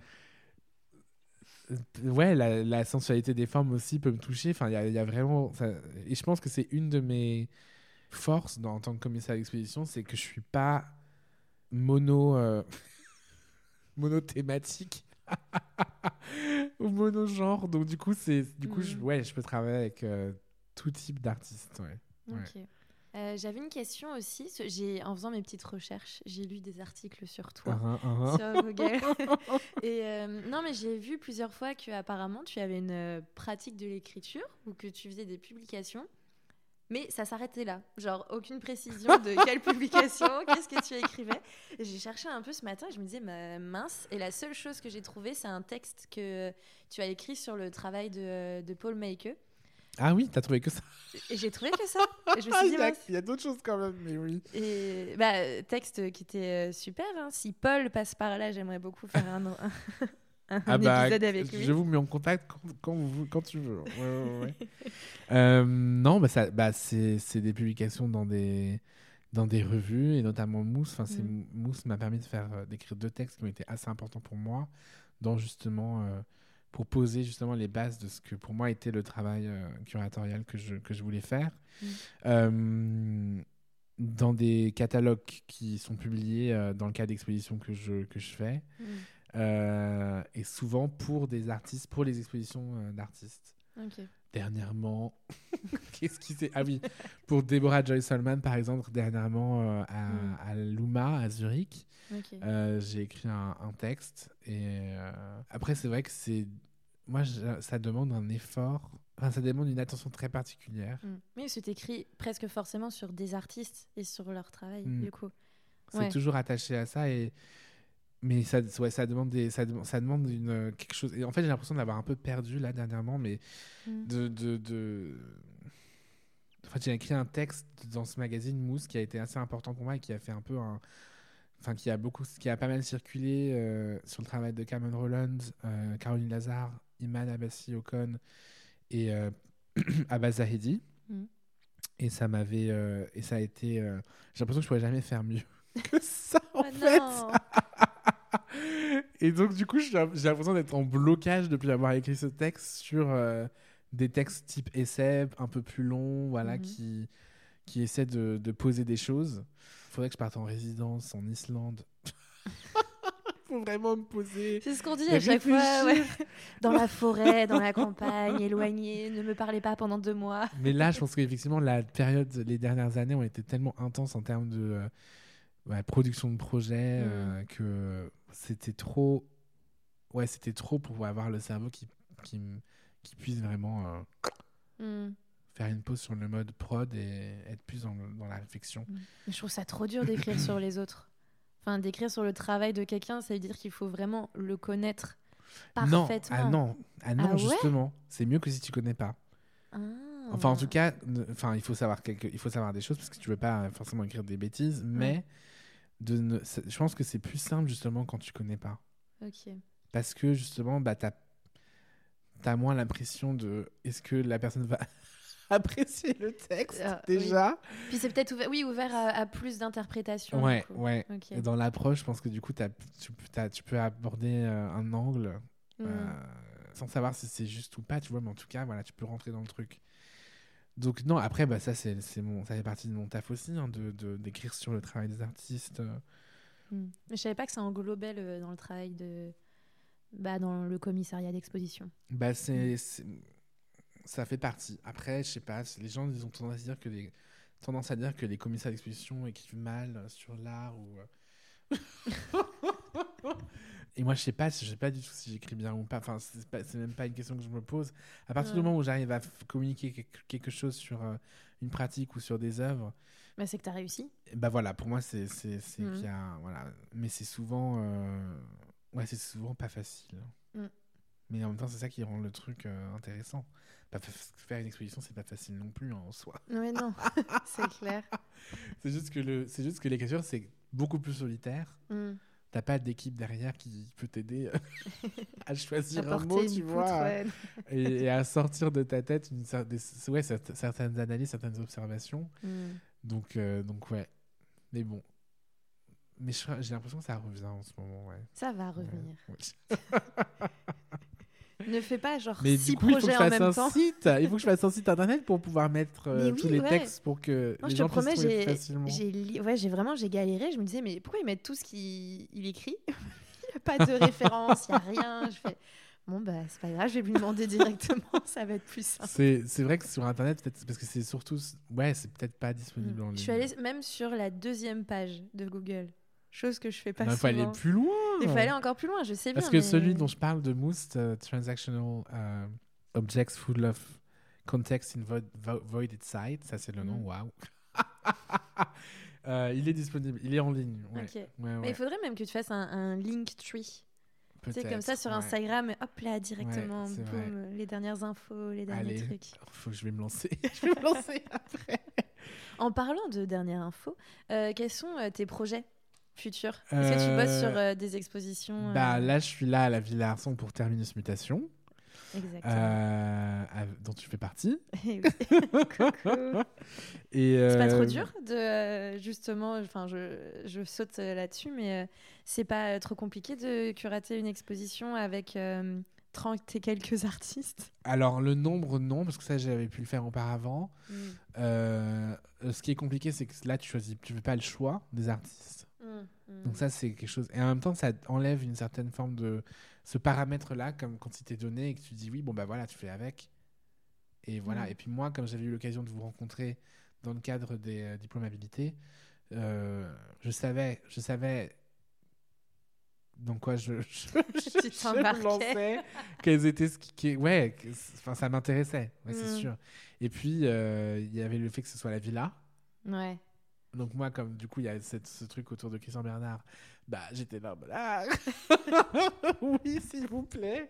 ouais, la, la sensualité des formes aussi peut me toucher. Enfin, il y a, y a vraiment, ça... et je pense que c'est une de mes forces dans, en tant que commissaire d'exposition, c'est que je suis pas mono, euh... monothématique ou monogenre. Donc du coup, c'est, du coup, mmh. je, ouais, je peux travailler avec euh, tout type d'artistes. Ouais. Ok. Ouais. Euh, j'avais une question aussi. J'ai, en faisant mes petites recherches, j'ai lu des articles sur toi, uh-huh, uh-huh. sur Google. Et euh, non, mais j'ai vu plusieurs fois que apparemment tu avais une pratique de l'écriture ou que tu faisais des publications, mais ça s'arrêtait là. Genre aucune précision de quelle publication, qu'est-ce que tu écrivais. Et j'ai cherché un peu ce matin et je me disais bah, mince. Et la seule chose que j'ai trouvée, c'est un texte que tu as écrit sur le travail de, de Paul Maikeux. Ah oui, t'as trouvé que ça. Et j'ai trouvé que ça. Et je me suis dit, ouais. Il y a d'autres choses quand même, mais oui. Et bah, texte qui était super. Hein. Si Paul passe par là, j'aimerais beaucoup faire un, un, un ah bah, épisode avec lui. Je vous mets en contact quand, quand, vous, quand tu veux. Ouais, ouais, ouais. euh, non, bah, ça, bah, c'est, c'est des publications dans des, dans des revues, et notamment Mousse. Enfin, c'est, mm. Mousse m'a permis de faire, d'écrire deux textes qui ont été assez importants pour moi, dans justement... Euh, pour poser justement les bases de ce que pour moi était le travail euh, curatorial que je, que je voulais faire. Mmh. Euh, dans des catalogues qui sont publiés euh, dans le cadre d'expositions que je, que je fais, mmh. euh, et souvent pour des artistes, pour les expositions euh, d'artistes. Okay. Dernièrement, qu'est-ce qui c'est ? Ah oui, pour Deborah Joy Solman, par exemple, dernièrement euh, à, mmh. à Luma, à Zurich, okay. euh, j'ai écrit un, un texte. Et euh... après, c'est vrai que c'est. Moi, je... ça demande un effort, enfin, ça demande une attention très particulière. Mmh. Mais c'est écrit presque forcément sur des artistes et sur leur travail, mmh. du coup. C'est ouais. toujours attaché à ça. Et... mais ça, ouais, ça demande, des, ça demande, ça demande une, quelque chose. Et en fait, j'ai l'impression de l'avoir un peu perdu là dernièrement, mais mmh. de, de, de... En fait, j'ai écrit un texte dans ce magazine Mousse qui a été assez important pour moi et qui a fait un peu un... Enfin, qui a, beaucoup, qui a pas mal circulé euh, sur le travail de Cameron Rowland, euh, Caroline Lazare, Iman Abbassi-Ocon et euh, Abba Zahedi. Mmh. Et ça m'avait... Euh, et ça a été... Euh... J'ai l'impression que je pourrais jamais faire mieux que ça, en oh, fait non. Et donc, du coup, j'ai l'impression d'être en blocage depuis avoir écrit ce texte sur euh, des textes type essai, un peu plus longs, voilà, mmh. qui, qui essaient de, de poser des choses. Il faudrait que je parte en résidence en Islande. Faut vraiment me poser. C'est ce qu'on dit à chaque fois. Ouais. Dans la forêt, dans la campagne, éloignée, ne me parlez pas pendant deux mois. Mais là, je pense qu'effectivement, la période, les dernières années ont été tellement intenses en termes de... Euh, Ouais, production de projet, mmh. euh, que c'était trop, ouais, c'était trop pour avoir le cerveau qui, qui, qui puisse vraiment euh, mmh. faire une pause sur le mode prod et être plus dans, dans la réflexion. Mmh. Je trouve ça trop dur d'écrire sur les autres. Enfin, d'écrire sur le travail de quelqu'un, ça veut dire qu'il faut vraiment le connaître parfaitement. Non, ah non, ah non ah justement, ouais c'est mieux que si tu connais pas. Ah. Enfin, en tout cas, enfin, il faut savoir quelque... il faut savoir des choses parce que tu veux pas forcément écrire des bêtises, mais ouais. de ne... je pense que c'est plus simple justement quand tu connais pas. Ok. Parce que justement, bah, t'as... t'as moins l'impression de est-ce que la personne va apprécier le texte ah, déjà. Oui. Puis c'est peut-être ouvert, oui, ouvert à, à plus d'interprétations. Ouais, ouais. Okay. Et dans l'approche, je pense que du coup, t'as... Tu... T'as... tu peux aborder un angle mm. euh... sans savoir si c'est juste ou pas, tu vois, mais en tout cas, voilà, tu peux rentrer dans le truc. Donc non, après, bah, ça, c'est, c'est mon, ça fait partie de mon taf aussi, hein, de, de, d'écrire sur le travail des artistes. Mmh. Mais je savais pas que ça englobait le, dans le travail de... Bah, dans le commissariat d'exposition. Bah, c'est, mmh. c'est... Ça fait partie. Après, je sais pas, les gens, ils ont tendance à dire que les, tendance à dire que les commissariats d'exposition écrivent mal sur l'art ou... Et moi, je sais pas, je sais pas du tout si j'écris bien ou pas. Enfin, c'est, pas, c'est même pas une question que je me pose. À partir ouais. du moment où j'arrive à communiquer quelque chose sur euh, une pratique ou sur des œuvres... Bah, c'est que t'as réussi. Bah voilà, pour moi, c'est, c'est, c'est mmh. qu'il y a... Voilà. Mais c'est souvent... Euh... Ouais, c'est souvent pas facile. Mmh. Mais en même temps, c'est ça qui rend le truc euh, intéressant. Faire une exposition, c'est pas facile non plus, hein, en soi. Mais non, c'est clair. C'est juste que le, c'est juste que l'écriture, c'est beaucoup plus solitaire. Mm. T'as pas d'équipe derrière qui peut t'aider à choisir à un mot, tu vois, ouais. et, et à sortir de ta tête une cer- des, ouais, certaines analyses, certaines observations. Mm. Donc, euh, donc ouais. Mais bon. Mais je, j'ai l'impression que ça revient en ce moment, ouais. Ça va revenir. Ouais. Ouais. Ne fais pas genre mais six du coup, projets en même temps. Site. Il faut que je fasse un site internet pour pouvoir mettre euh, oui, tous les ouais. textes pour que non, les gens puissent trouver plus facilement. J'ai, li... ouais, j'ai vraiment j'ai galéré. Je me disais mais pourquoi ils mettent tout ce qu'il il écrit ? Il n'y a pas de référence, il n'y a rien. Je fais bon bah c'est pas grave, je vais lui demander directement, ça va être plus simple. C'est c'est vrai que sur internet peut-être parce que c'est surtout ouais c'est peut-être pas disponible mmh. en ligne. Je suis allée même sur la deuxième page de Google. Chose que je fais pas non, souvent. Il faut aller plus loin. Il faut aller encore plus loin, je sais bien. Parce que mais... celui dont je parle de Mousse, uh, Transactional uh, Objects Full of Context in Void, Voided Site, ça c'est le nom, waouh. Wow. uh, il est disponible, il est en ligne. Ouais. Okay. Ouais, ouais. Mais il faudrait même que tu fasses un, un link tree. Tu sais, comme ça sur ouais. Instagram, hop là, directement, ouais, boum, les dernières infos, les derniers Allez. trucs. Faut que je vais me lancer. Je vais me lancer après. En parlant de dernières infos, euh, quels sont euh, tes projets futur. Est-ce que tu bosses sur euh, des expositions euh... Bah là, je suis là à la Villa Arson pour Terminus Mutation. Exactement. Euh, à, dont tu fais partie. Et coucou. Et euh... c'est pas trop dur de euh, justement. Enfin, je je saute là-dessus, mais euh, c'est pas trop compliqué de curater une exposition avec euh, trente et quelques artistes. Alors le nombre, non, parce que ça j'avais pu le faire auparavant. Mm. Euh, ce qui est compliqué, c'est que là tu choisis, tu fais pas le choix des artistes. Donc ça c'est quelque chose, et en même temps ça enlève une certaine forme de ce paramètre là, comme quand il t'est donné et que tu dis oui bon bah voilà tu fais avec et voilà. Mmh. Et puis moi comme j'avais eu l'occasion de vous rencontrer dans le cadre des euh, diplômes habilités, euh, je savais je savais dans quoi je je, je, je me lançais, quels étaient ce qui ouais enfin ça m'intéressait ouais, mmh. c'est sûr. Et puis il euh, y avait le fait que ce soit la villa, ouais. Donc moi, comme du coup, il y a cette, ce truc autour de Christian Bernard, bah, j'étais là, voilà. Oui, s'il vous plaît.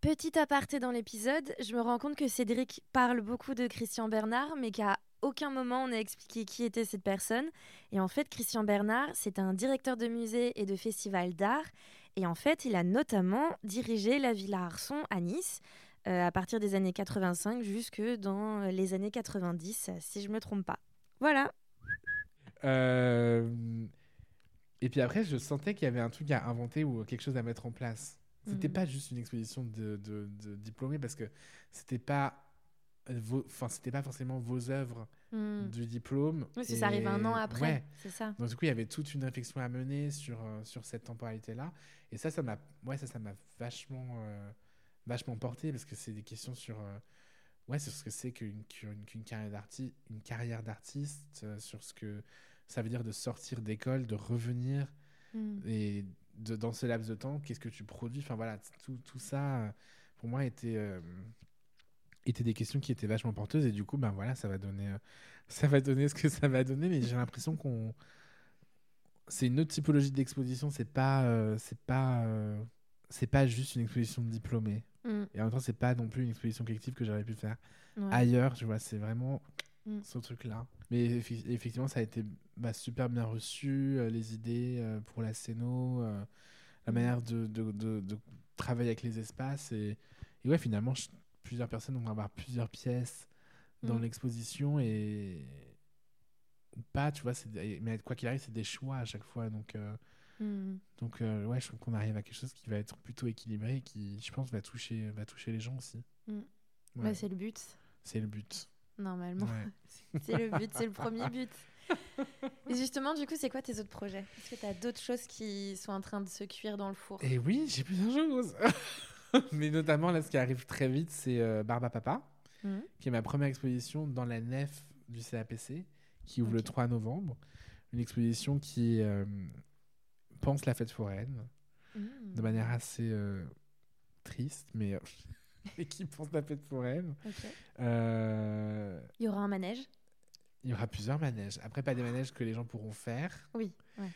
Petit aparté dans l'épisode, je me rends compte que Cédric parle beaucoup de Christian Bernard, mais qu'à aucun moment on n'a expliqué qui était cette personne. Et en fait, Christian Bernard, c'est un directeur de musée et de festival d'art. Et en fait, il a notamment dirigé la Villa Arson à Nice, euh, à partir des années quatre-vingt-cinq jusque dans les années quatre-vingt-dix, si je ne me trompe pas. Voilà. Euh... Et puis après, je sentais qu'il y avait un truc à inventer ou quelque chose à mettre en place. C'était mmh. pas juste une exposition de, de, de diplômés, parce que c'était pas, vos... enfin, c'était pas forcément vos œuvres mmh. du diplôme. Oui, et... ça arrive un an après, ouais. c'est ça. Donc du coup, il y avait toute une réflexion à mener sur, sur cette temporalité-là. Et ça, ça m'a, ouais, ça, ça m'a vachement, euh, vachement porté, parce que c'est des questions sur... Euh... Ouais, sur ce que c'est qu'une, qu'une, qu'une carrière d'artiste, une carrière d'artiste, euh, sur ce que ça veut dire de sortir d'école, de revenir, mm. et de, dans ce laps de temps, qu'est-ce que tu produis ? Enfin voilà, tout, tout ça, pour moi, était, euh, était des questions qui étaient vachement porteuses, et du coup, ben voilà, ça va donner, euh, ça va donner ce que ça va donner, mais j'ai l'impression qu'on... C'est une autre typologie d'exposition, c'est pas, euh, c'est pas, euh, c'est pas juste une exposition de diplômés. Mm. Et en même temps, c'est pas non plus une exposition collective que j'aurais pu faire ouais. ailleurs, tu vois, c'est vraiment mm. ce truc-là. Mais effi- effectivement, ça a été bah, super bien reçu, euh, les idées euh, pour la scéno, euh, la manière de, de, de, de travailler avec les espaces. Et, et ouais, finalement, je, plusieurs personnes vont avoir plusieurs pièces dans mm. l'exposition et pas, tu vois, c'est, mais quoi qu'il arrive, c'est des choix à chaque fois, donc... Euh, Mmh. Donc euh, ouais, je trouve qu'on arrive à quelque chose qui va être plutôt équilibré et qui, je pense, va toucher, va toucher les gens aussi. Mmh. Ouais. Bah, c'est le but. C'est le but. normalement. Ouais. C'est le but, c'est le premier but. Et justement, du coup, c'est quoi tes autres projets ? Est-ce que tu as d'autres choses qui sont en train de se cuire dans le four ? Eh oui, j'ai plusieurs choses. Mais notamment, là, ce qui arrive très vite, c'est euh, Barbapapa, mmh. qui est ma première exposition dans la nef du C A P C, qui ouvre okay. le trois novembre. Une exposition qui euh, pense la fête foraine, mmh. de manière assez euh, triste, mais... Euh... et qui pense la fête foraine. Okay. Euh... Il y aura un manège ? Il y aura plusieurs manèges. Après, pas des manèges que les gens pourront faire. Oui. Ouais.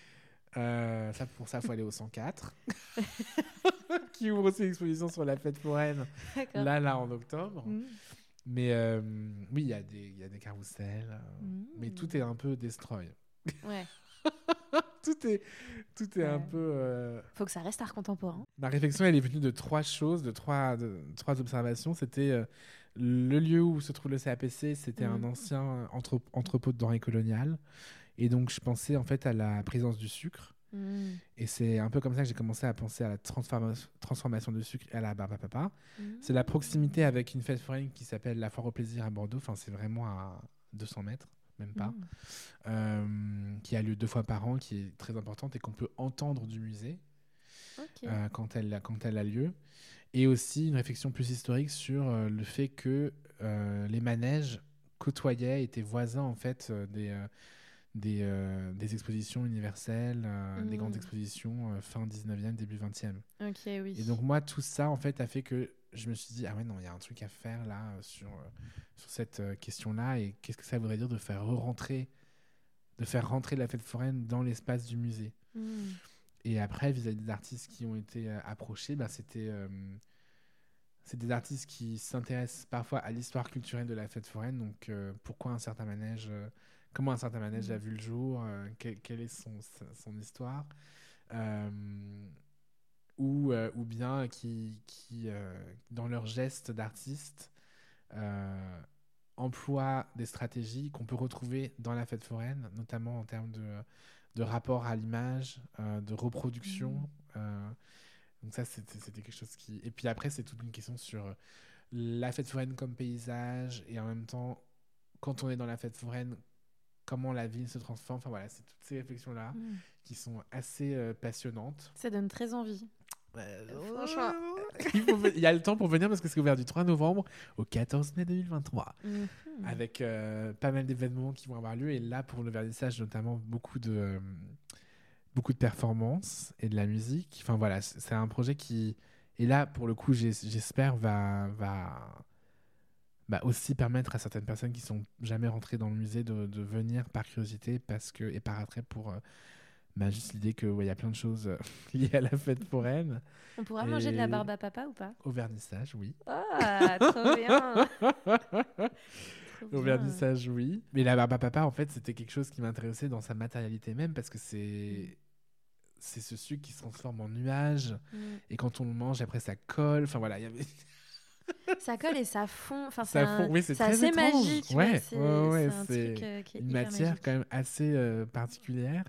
Euh, ça, pour ça, il faut aller au cent quatre, qui ouvre aussi l'exposition sur la fête foraine, là, là, en octobre. Mmh. Mais euh, oui, il y a des, il y a des carrousels. Mmh. Mais tout est un peu destroy. Ouais. Tout est, tout est ouais. un peu... Euh... Faut que ça reste art contemporain. Ma réflexion, elle est venue de trois choses, de trois, de, trois observations. C'était euh, le lieu où se trouve le C A P C, c'était mmh. un ancien entrep- entrepôt de denrées coloniales. Et donc, je pensais en fait à la présence du sucre. Mmh. Et c'est un peu comme ça que j'ai commencé à penser à la transforma- transformation du sucre à la Barbapapa. Mmh. C'est la proximité avec une fête foraine qui s'appelle la Foire au Plaisir à Bordeaux. Enfin, c'est vraiment à deux cents mètres. Même pas, mmh. euh, qui a lieu deux fois par an, qui est très importante et qu'on peut entendre du musée okay. euh, quand, elle, quand elle a lieu. Et aussi une réflexion plus historique sur euh, le fait que euh, les manèges côtoyaient, étaient voisins en fait euh, des, euh, des, euh, des expositions universelles, euh, mmh. des grandes expositions euh, fin dix-neuvième, début vingtième. Okay, oui. Et donc moi, tout ça en fait a fait que je me suis dit, ah ouais, non, il y a un truc à faire là sur, sur cette question-là. Et qu'est-ce que ça voudrait dire de faire rentrer, de faire rentrer la fête foraine dans l'espace du musée. Mmh. Et après, vis-à-vis des artistes qui ont été approchés, bah, c'était, euh, c'est des artistes qui s'intéressent parfois à l'histoire culturelle de la fête foraine. Donc, euh, pourquoi un certain manège, euh, comment un certain manège mmh. a vu le jour, euh, quelle, quelle est son, son histoire euh, Ou, euh, ou bien qui, qui euh, dans leurs gestes d'artistes, euh, emploient des stratégies qu'on peut retrouver dans la fête foraine, notamment en termes de, de rapport à l'image, euh, de reproduction. Mmh. Euh, donc ça, c'était, c'était quelque chose qui... Et puis après, c'est toute une question sur la fête foraine comme paysage, et en même temps, quand on est dans la fête foraine, comment la ville se transforme. Enfin voilà, c'est toutes ces réflexions-là mmh. qui sont assez euh, passionnantes. Ça donne très envie. Euh, Franchement, il, faut, il y a le temps pour venir parce que c'est ouvert du trois novembre au quatorze mai deux mille vingt-trois mmh. avec euh, pas mal d'événements qui vont avoir lieu, et là pour le vernissage notamment beaucoup de euh, beaucoup de performances et de la musique. Enfin voilà, c'est un projet qui, et là pour le coup j'espère va va bah aussi permettre à certaines personnes qui sont jamais rentrées dans le musée de, de venir par curiosité parce que, et par attrait pour euh, bah, juste l'idée qu'il ouais, y a plein de choses euh, liées à la fête foraine. On pourra et... manger de la Barbapapa ou pas ? Au vernissage, oui. Ah, oh, trop bien. Trop bien. Au vernissage, oui. Mais la Barbapapa, en fait, c'était quelque chose qui m'intéressait dans sa matérialité même, parce que c'est, c'est ce sucre qui se transforme en nuage. Mm. Et quand on le mange, après, ça colle. Enfin, voilà, il y avait... ça colle et ça fond. Enfin, c'est, un... fond. Oui, c'est, c'est assez étrange. Magique. Ouais, ouais, c'est, ouais, ouais, c'est un c'est truc, euh, qui est une matière magique. Quand même assez euh, particulière.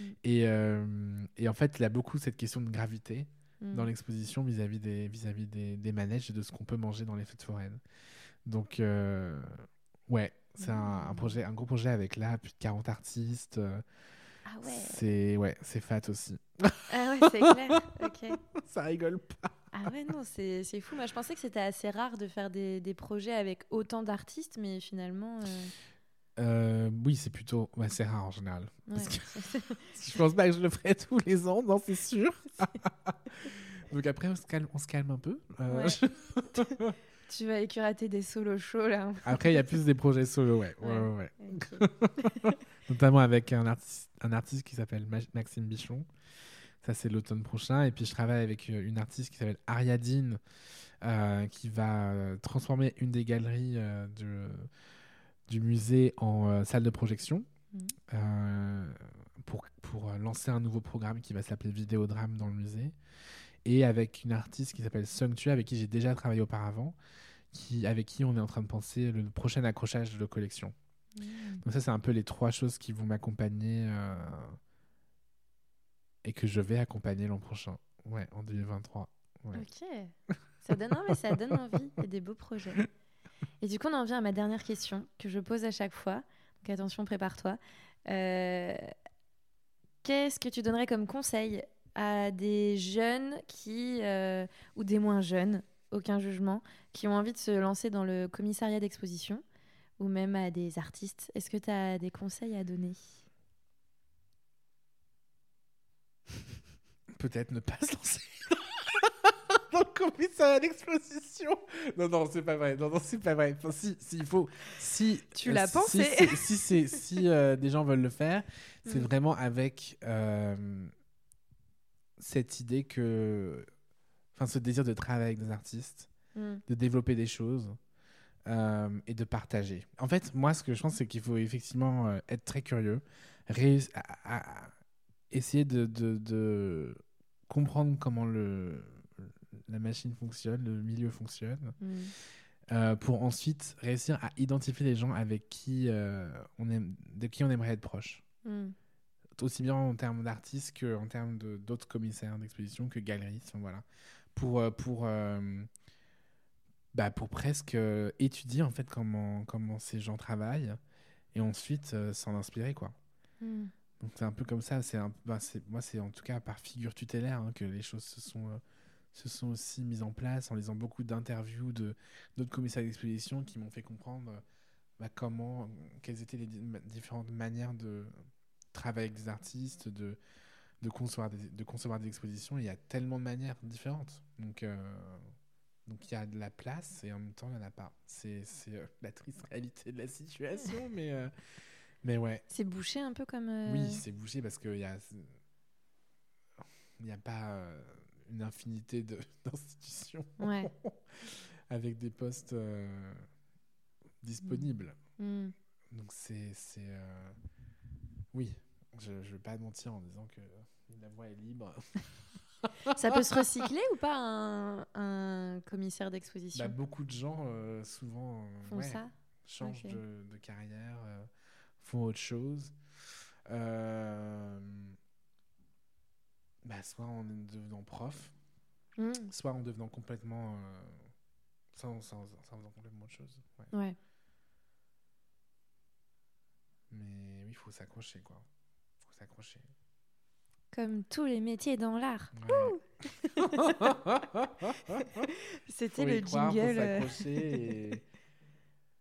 Mmh. Et, euh, et en fait, il y a beaucoup cette question de gravité mmh. dans l'exposition vis-à-vis des, vis-à-vis des, des manèges et de ce qu'on peut manger dans les fêtes foraines. Donc, euh, ouais, c'est mmh. un, un, projet, un gros projet avec là, plus de quarante artistes. Euh, ah ouais. C'est, ouais, c'est fat aussi. Ah ouais, c'est clair. Okay. Ça rigole pas. Ah ouais, non, c'est, c'est fou. Moi, je pensais que c'était assez rare de faire des, des projets avec autant d'artistes, mais finalement... Euh... Euh, oui, c'est plutôt... Ouais, c'est rare en général. Ouais, parce que... je pense pas que je le ferai tous les ans, non, c'est sûr. Donc après, on se calme, on se calme un peu. Euh... Ouais. Tu vas écurater des solos shows, là. Après, il y a plus des projets solos, ouais. ouais, ouais, ouais. Okay. Notamment avec un artiste, un artiste qui s'appelle Maxime Bichon. Ça, c'est l'automne prochain. Et puis, je travaille avec une artiste qui s'appelle Ariadine, euh, qui va transformer une des galeries euh, de... du musée en euh, salle de projection mmh. euh, pour, pour lancer un nouveau programme qui va s'appeler Vidéodrame dans le musée, et avec une artiste qui s'appelle Sungtua, avec qui j'ai déjà travaillé auparavant, qui, avec qui on est en train de penser le prochain accrochage de collection. Mmh. Donc ça, c'est un peu les trois choses qui vont m'accompagner euh, et que je vais accompagner l'an prochain, ouais, en deux mille vingt-trois. Ouais. Ok, ça donne, non, mais ça donne envie, il y a des beaux projets. Et du coup, on en vient à ma dernière question que je pose à chaque fois. Donc attention, prépare-toi. Euh, qu'est-ce que tu donnerais comme conseil à des jeunes qui, euh, ou des moins jeunes, aucun jugement, qui ont envie de se lancer dans le commissariat d'exposition, ou même à des artistes? Est-ce que tu as des conseils à donner? Peut-être ne pas se lancer dans le commissariat d'exposition. Non, non, c'est pas vrai. Non, non, c'est pas vrai. Enfin, si, si, il faut. Si, tu l'as euh, pensé. Si, si, si, c'est, si euh, des gens veulent le faire, c'est mmh. vraiment avec euh, cette idée que. Enfin, ce désir de travailler avec des artistes, mmh. de développer des choses euh, et de partager. En fait, moi, ce que je pense, c'est qu'il faut effectivement euh, être très curieux, réussir à, à essayer de, de, de comprendre comment le, la machine fonctionne, le milieu fonctionne, mmh. euh, pour ensuite réussir à identifier les gens avec qui, euh, on aime, de qui on aimerait être proche. Mmh. Aussi bien en termes d'artistes qu'en termes de, d'autres commissaires d'exposition, que galeristes, voilà. Pour, pour, euh, bah pour presque euh, étudier en fait comment, comment ces gens travaillent et ensuite euh, s'en inspirer, quoi. Mm. Donc c'est un peu comme ça, c'est un, bah c'est, moi c'est en tout cas par figure tutélaire hein, que les choses se sont, euh, se sont aussi mises en place en lisant beaucoup d'interviews de, d'autres commissaires d'exposition qui m'ont fait comprendre euh, bah comment, quelles étaient les d- différentes manières de travailler avec des artistes, de, de, concevoir des, de concevoir des expositions. Il y a tellement de manières différentes. Donc, euh, donc il y a de la place et en même temps, il n'y en a pas. C'est, c'est euh, la triste réalité de la situation, mais, euh, mais ouais. C'est bouché un peu comme... Euh... Oui, c'est bouché parce qu'il n'y a, y a pas euh, une infinité de, d'institutions ouais. avec des postes euh, disponibles. Mmh. Donc, c'est... c'est euh... Oui, je ne vais pas mentir en disant que la voie est libre. Ça peut se recycler ou pas un, un commissaire d'exposition? Bah, beaucoup de gens, euh, souvent, euh, font ouais, ça. Changent okay. de, de carrière, euh, font autre chose. Euh, bah, soit en devenant prof, mmh. soit en devenant complètement... Euh, sans, sans, sans faisant complètement autre chose. Ouais. ouais. Mais oui, il faut s'accrocher, quoi. Il faut s'accrocher. Comme tous les métiers dans l'art. Ouais. C'était faut le y croire, jingle. Faut s'accrocher et...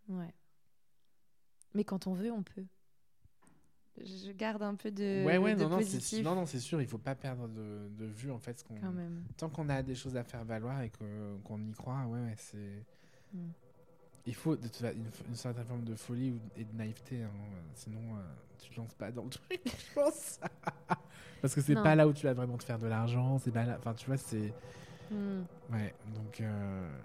Ouais. Mais quand on veut, on peut. Je garde un peu de, ouais, ouais, de non, positif. Non, c'est, non, non, c'est sûr, il ne faut pas perdre de, de vue, en fait. Ce qu'on... Quand même. Tant qu'on a des choses à faire valoir et que, qu'on y croit, ouais, ouais, c'est... Mm. Il faut de, de, une, une certaine forme de folie ou, et de naïveté, hein. Sinon euh, tu te lances pas dans le truc, je pense. Parce que c'est non. pas là où tu vas vraiment te faire de l'argent, c'est pas là. Enfin, tu vois, c'est. Mm. Ouais, donc. Euh...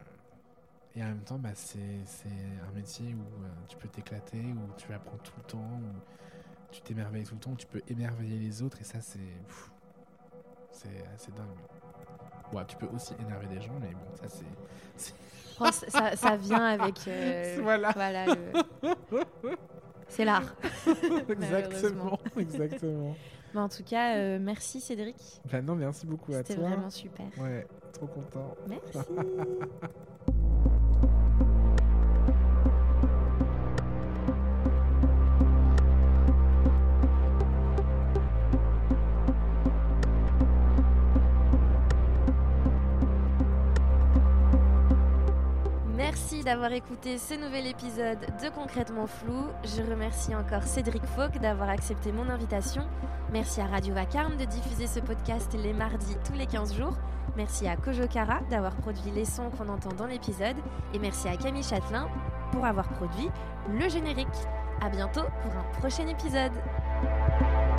Et en même temps, bah, c'est, c'est un métier où euh, tu peux t'éclater, où tu apprends tout le temps, où tu t'émerveilles tout le temps, où tu peux émerveiller les autres, et ça, c'est. Pff, c'est assez dingue. Ouais, tu peux aussi énerver des gens, mais bon, ça, c'est. c'est... France, ça, ça vient avec euh, voilà, voilà le... c'est l'art. Exactement, exactement. Mais en tout cas, euh, merci Cédric. Ben non, merci beaucoup. C'était à toi. C'était vraiment super. Ouais, trop content. Merci. D'avoir écouté ce nouvel épisode de Concrètement Flou. Je remercie encore Cédric Fauq d'avoir accepté mon invitation. Merci à Radio Vacarme de diffuser ce podcast les mardis tous les quinze jours. Merci à Kojokara d'avoir produit les sons qu'on entend dans l'épisode. Et merci à Camille Châtelain pour avoir produit le générique. À bientôt pour un prochain épisode.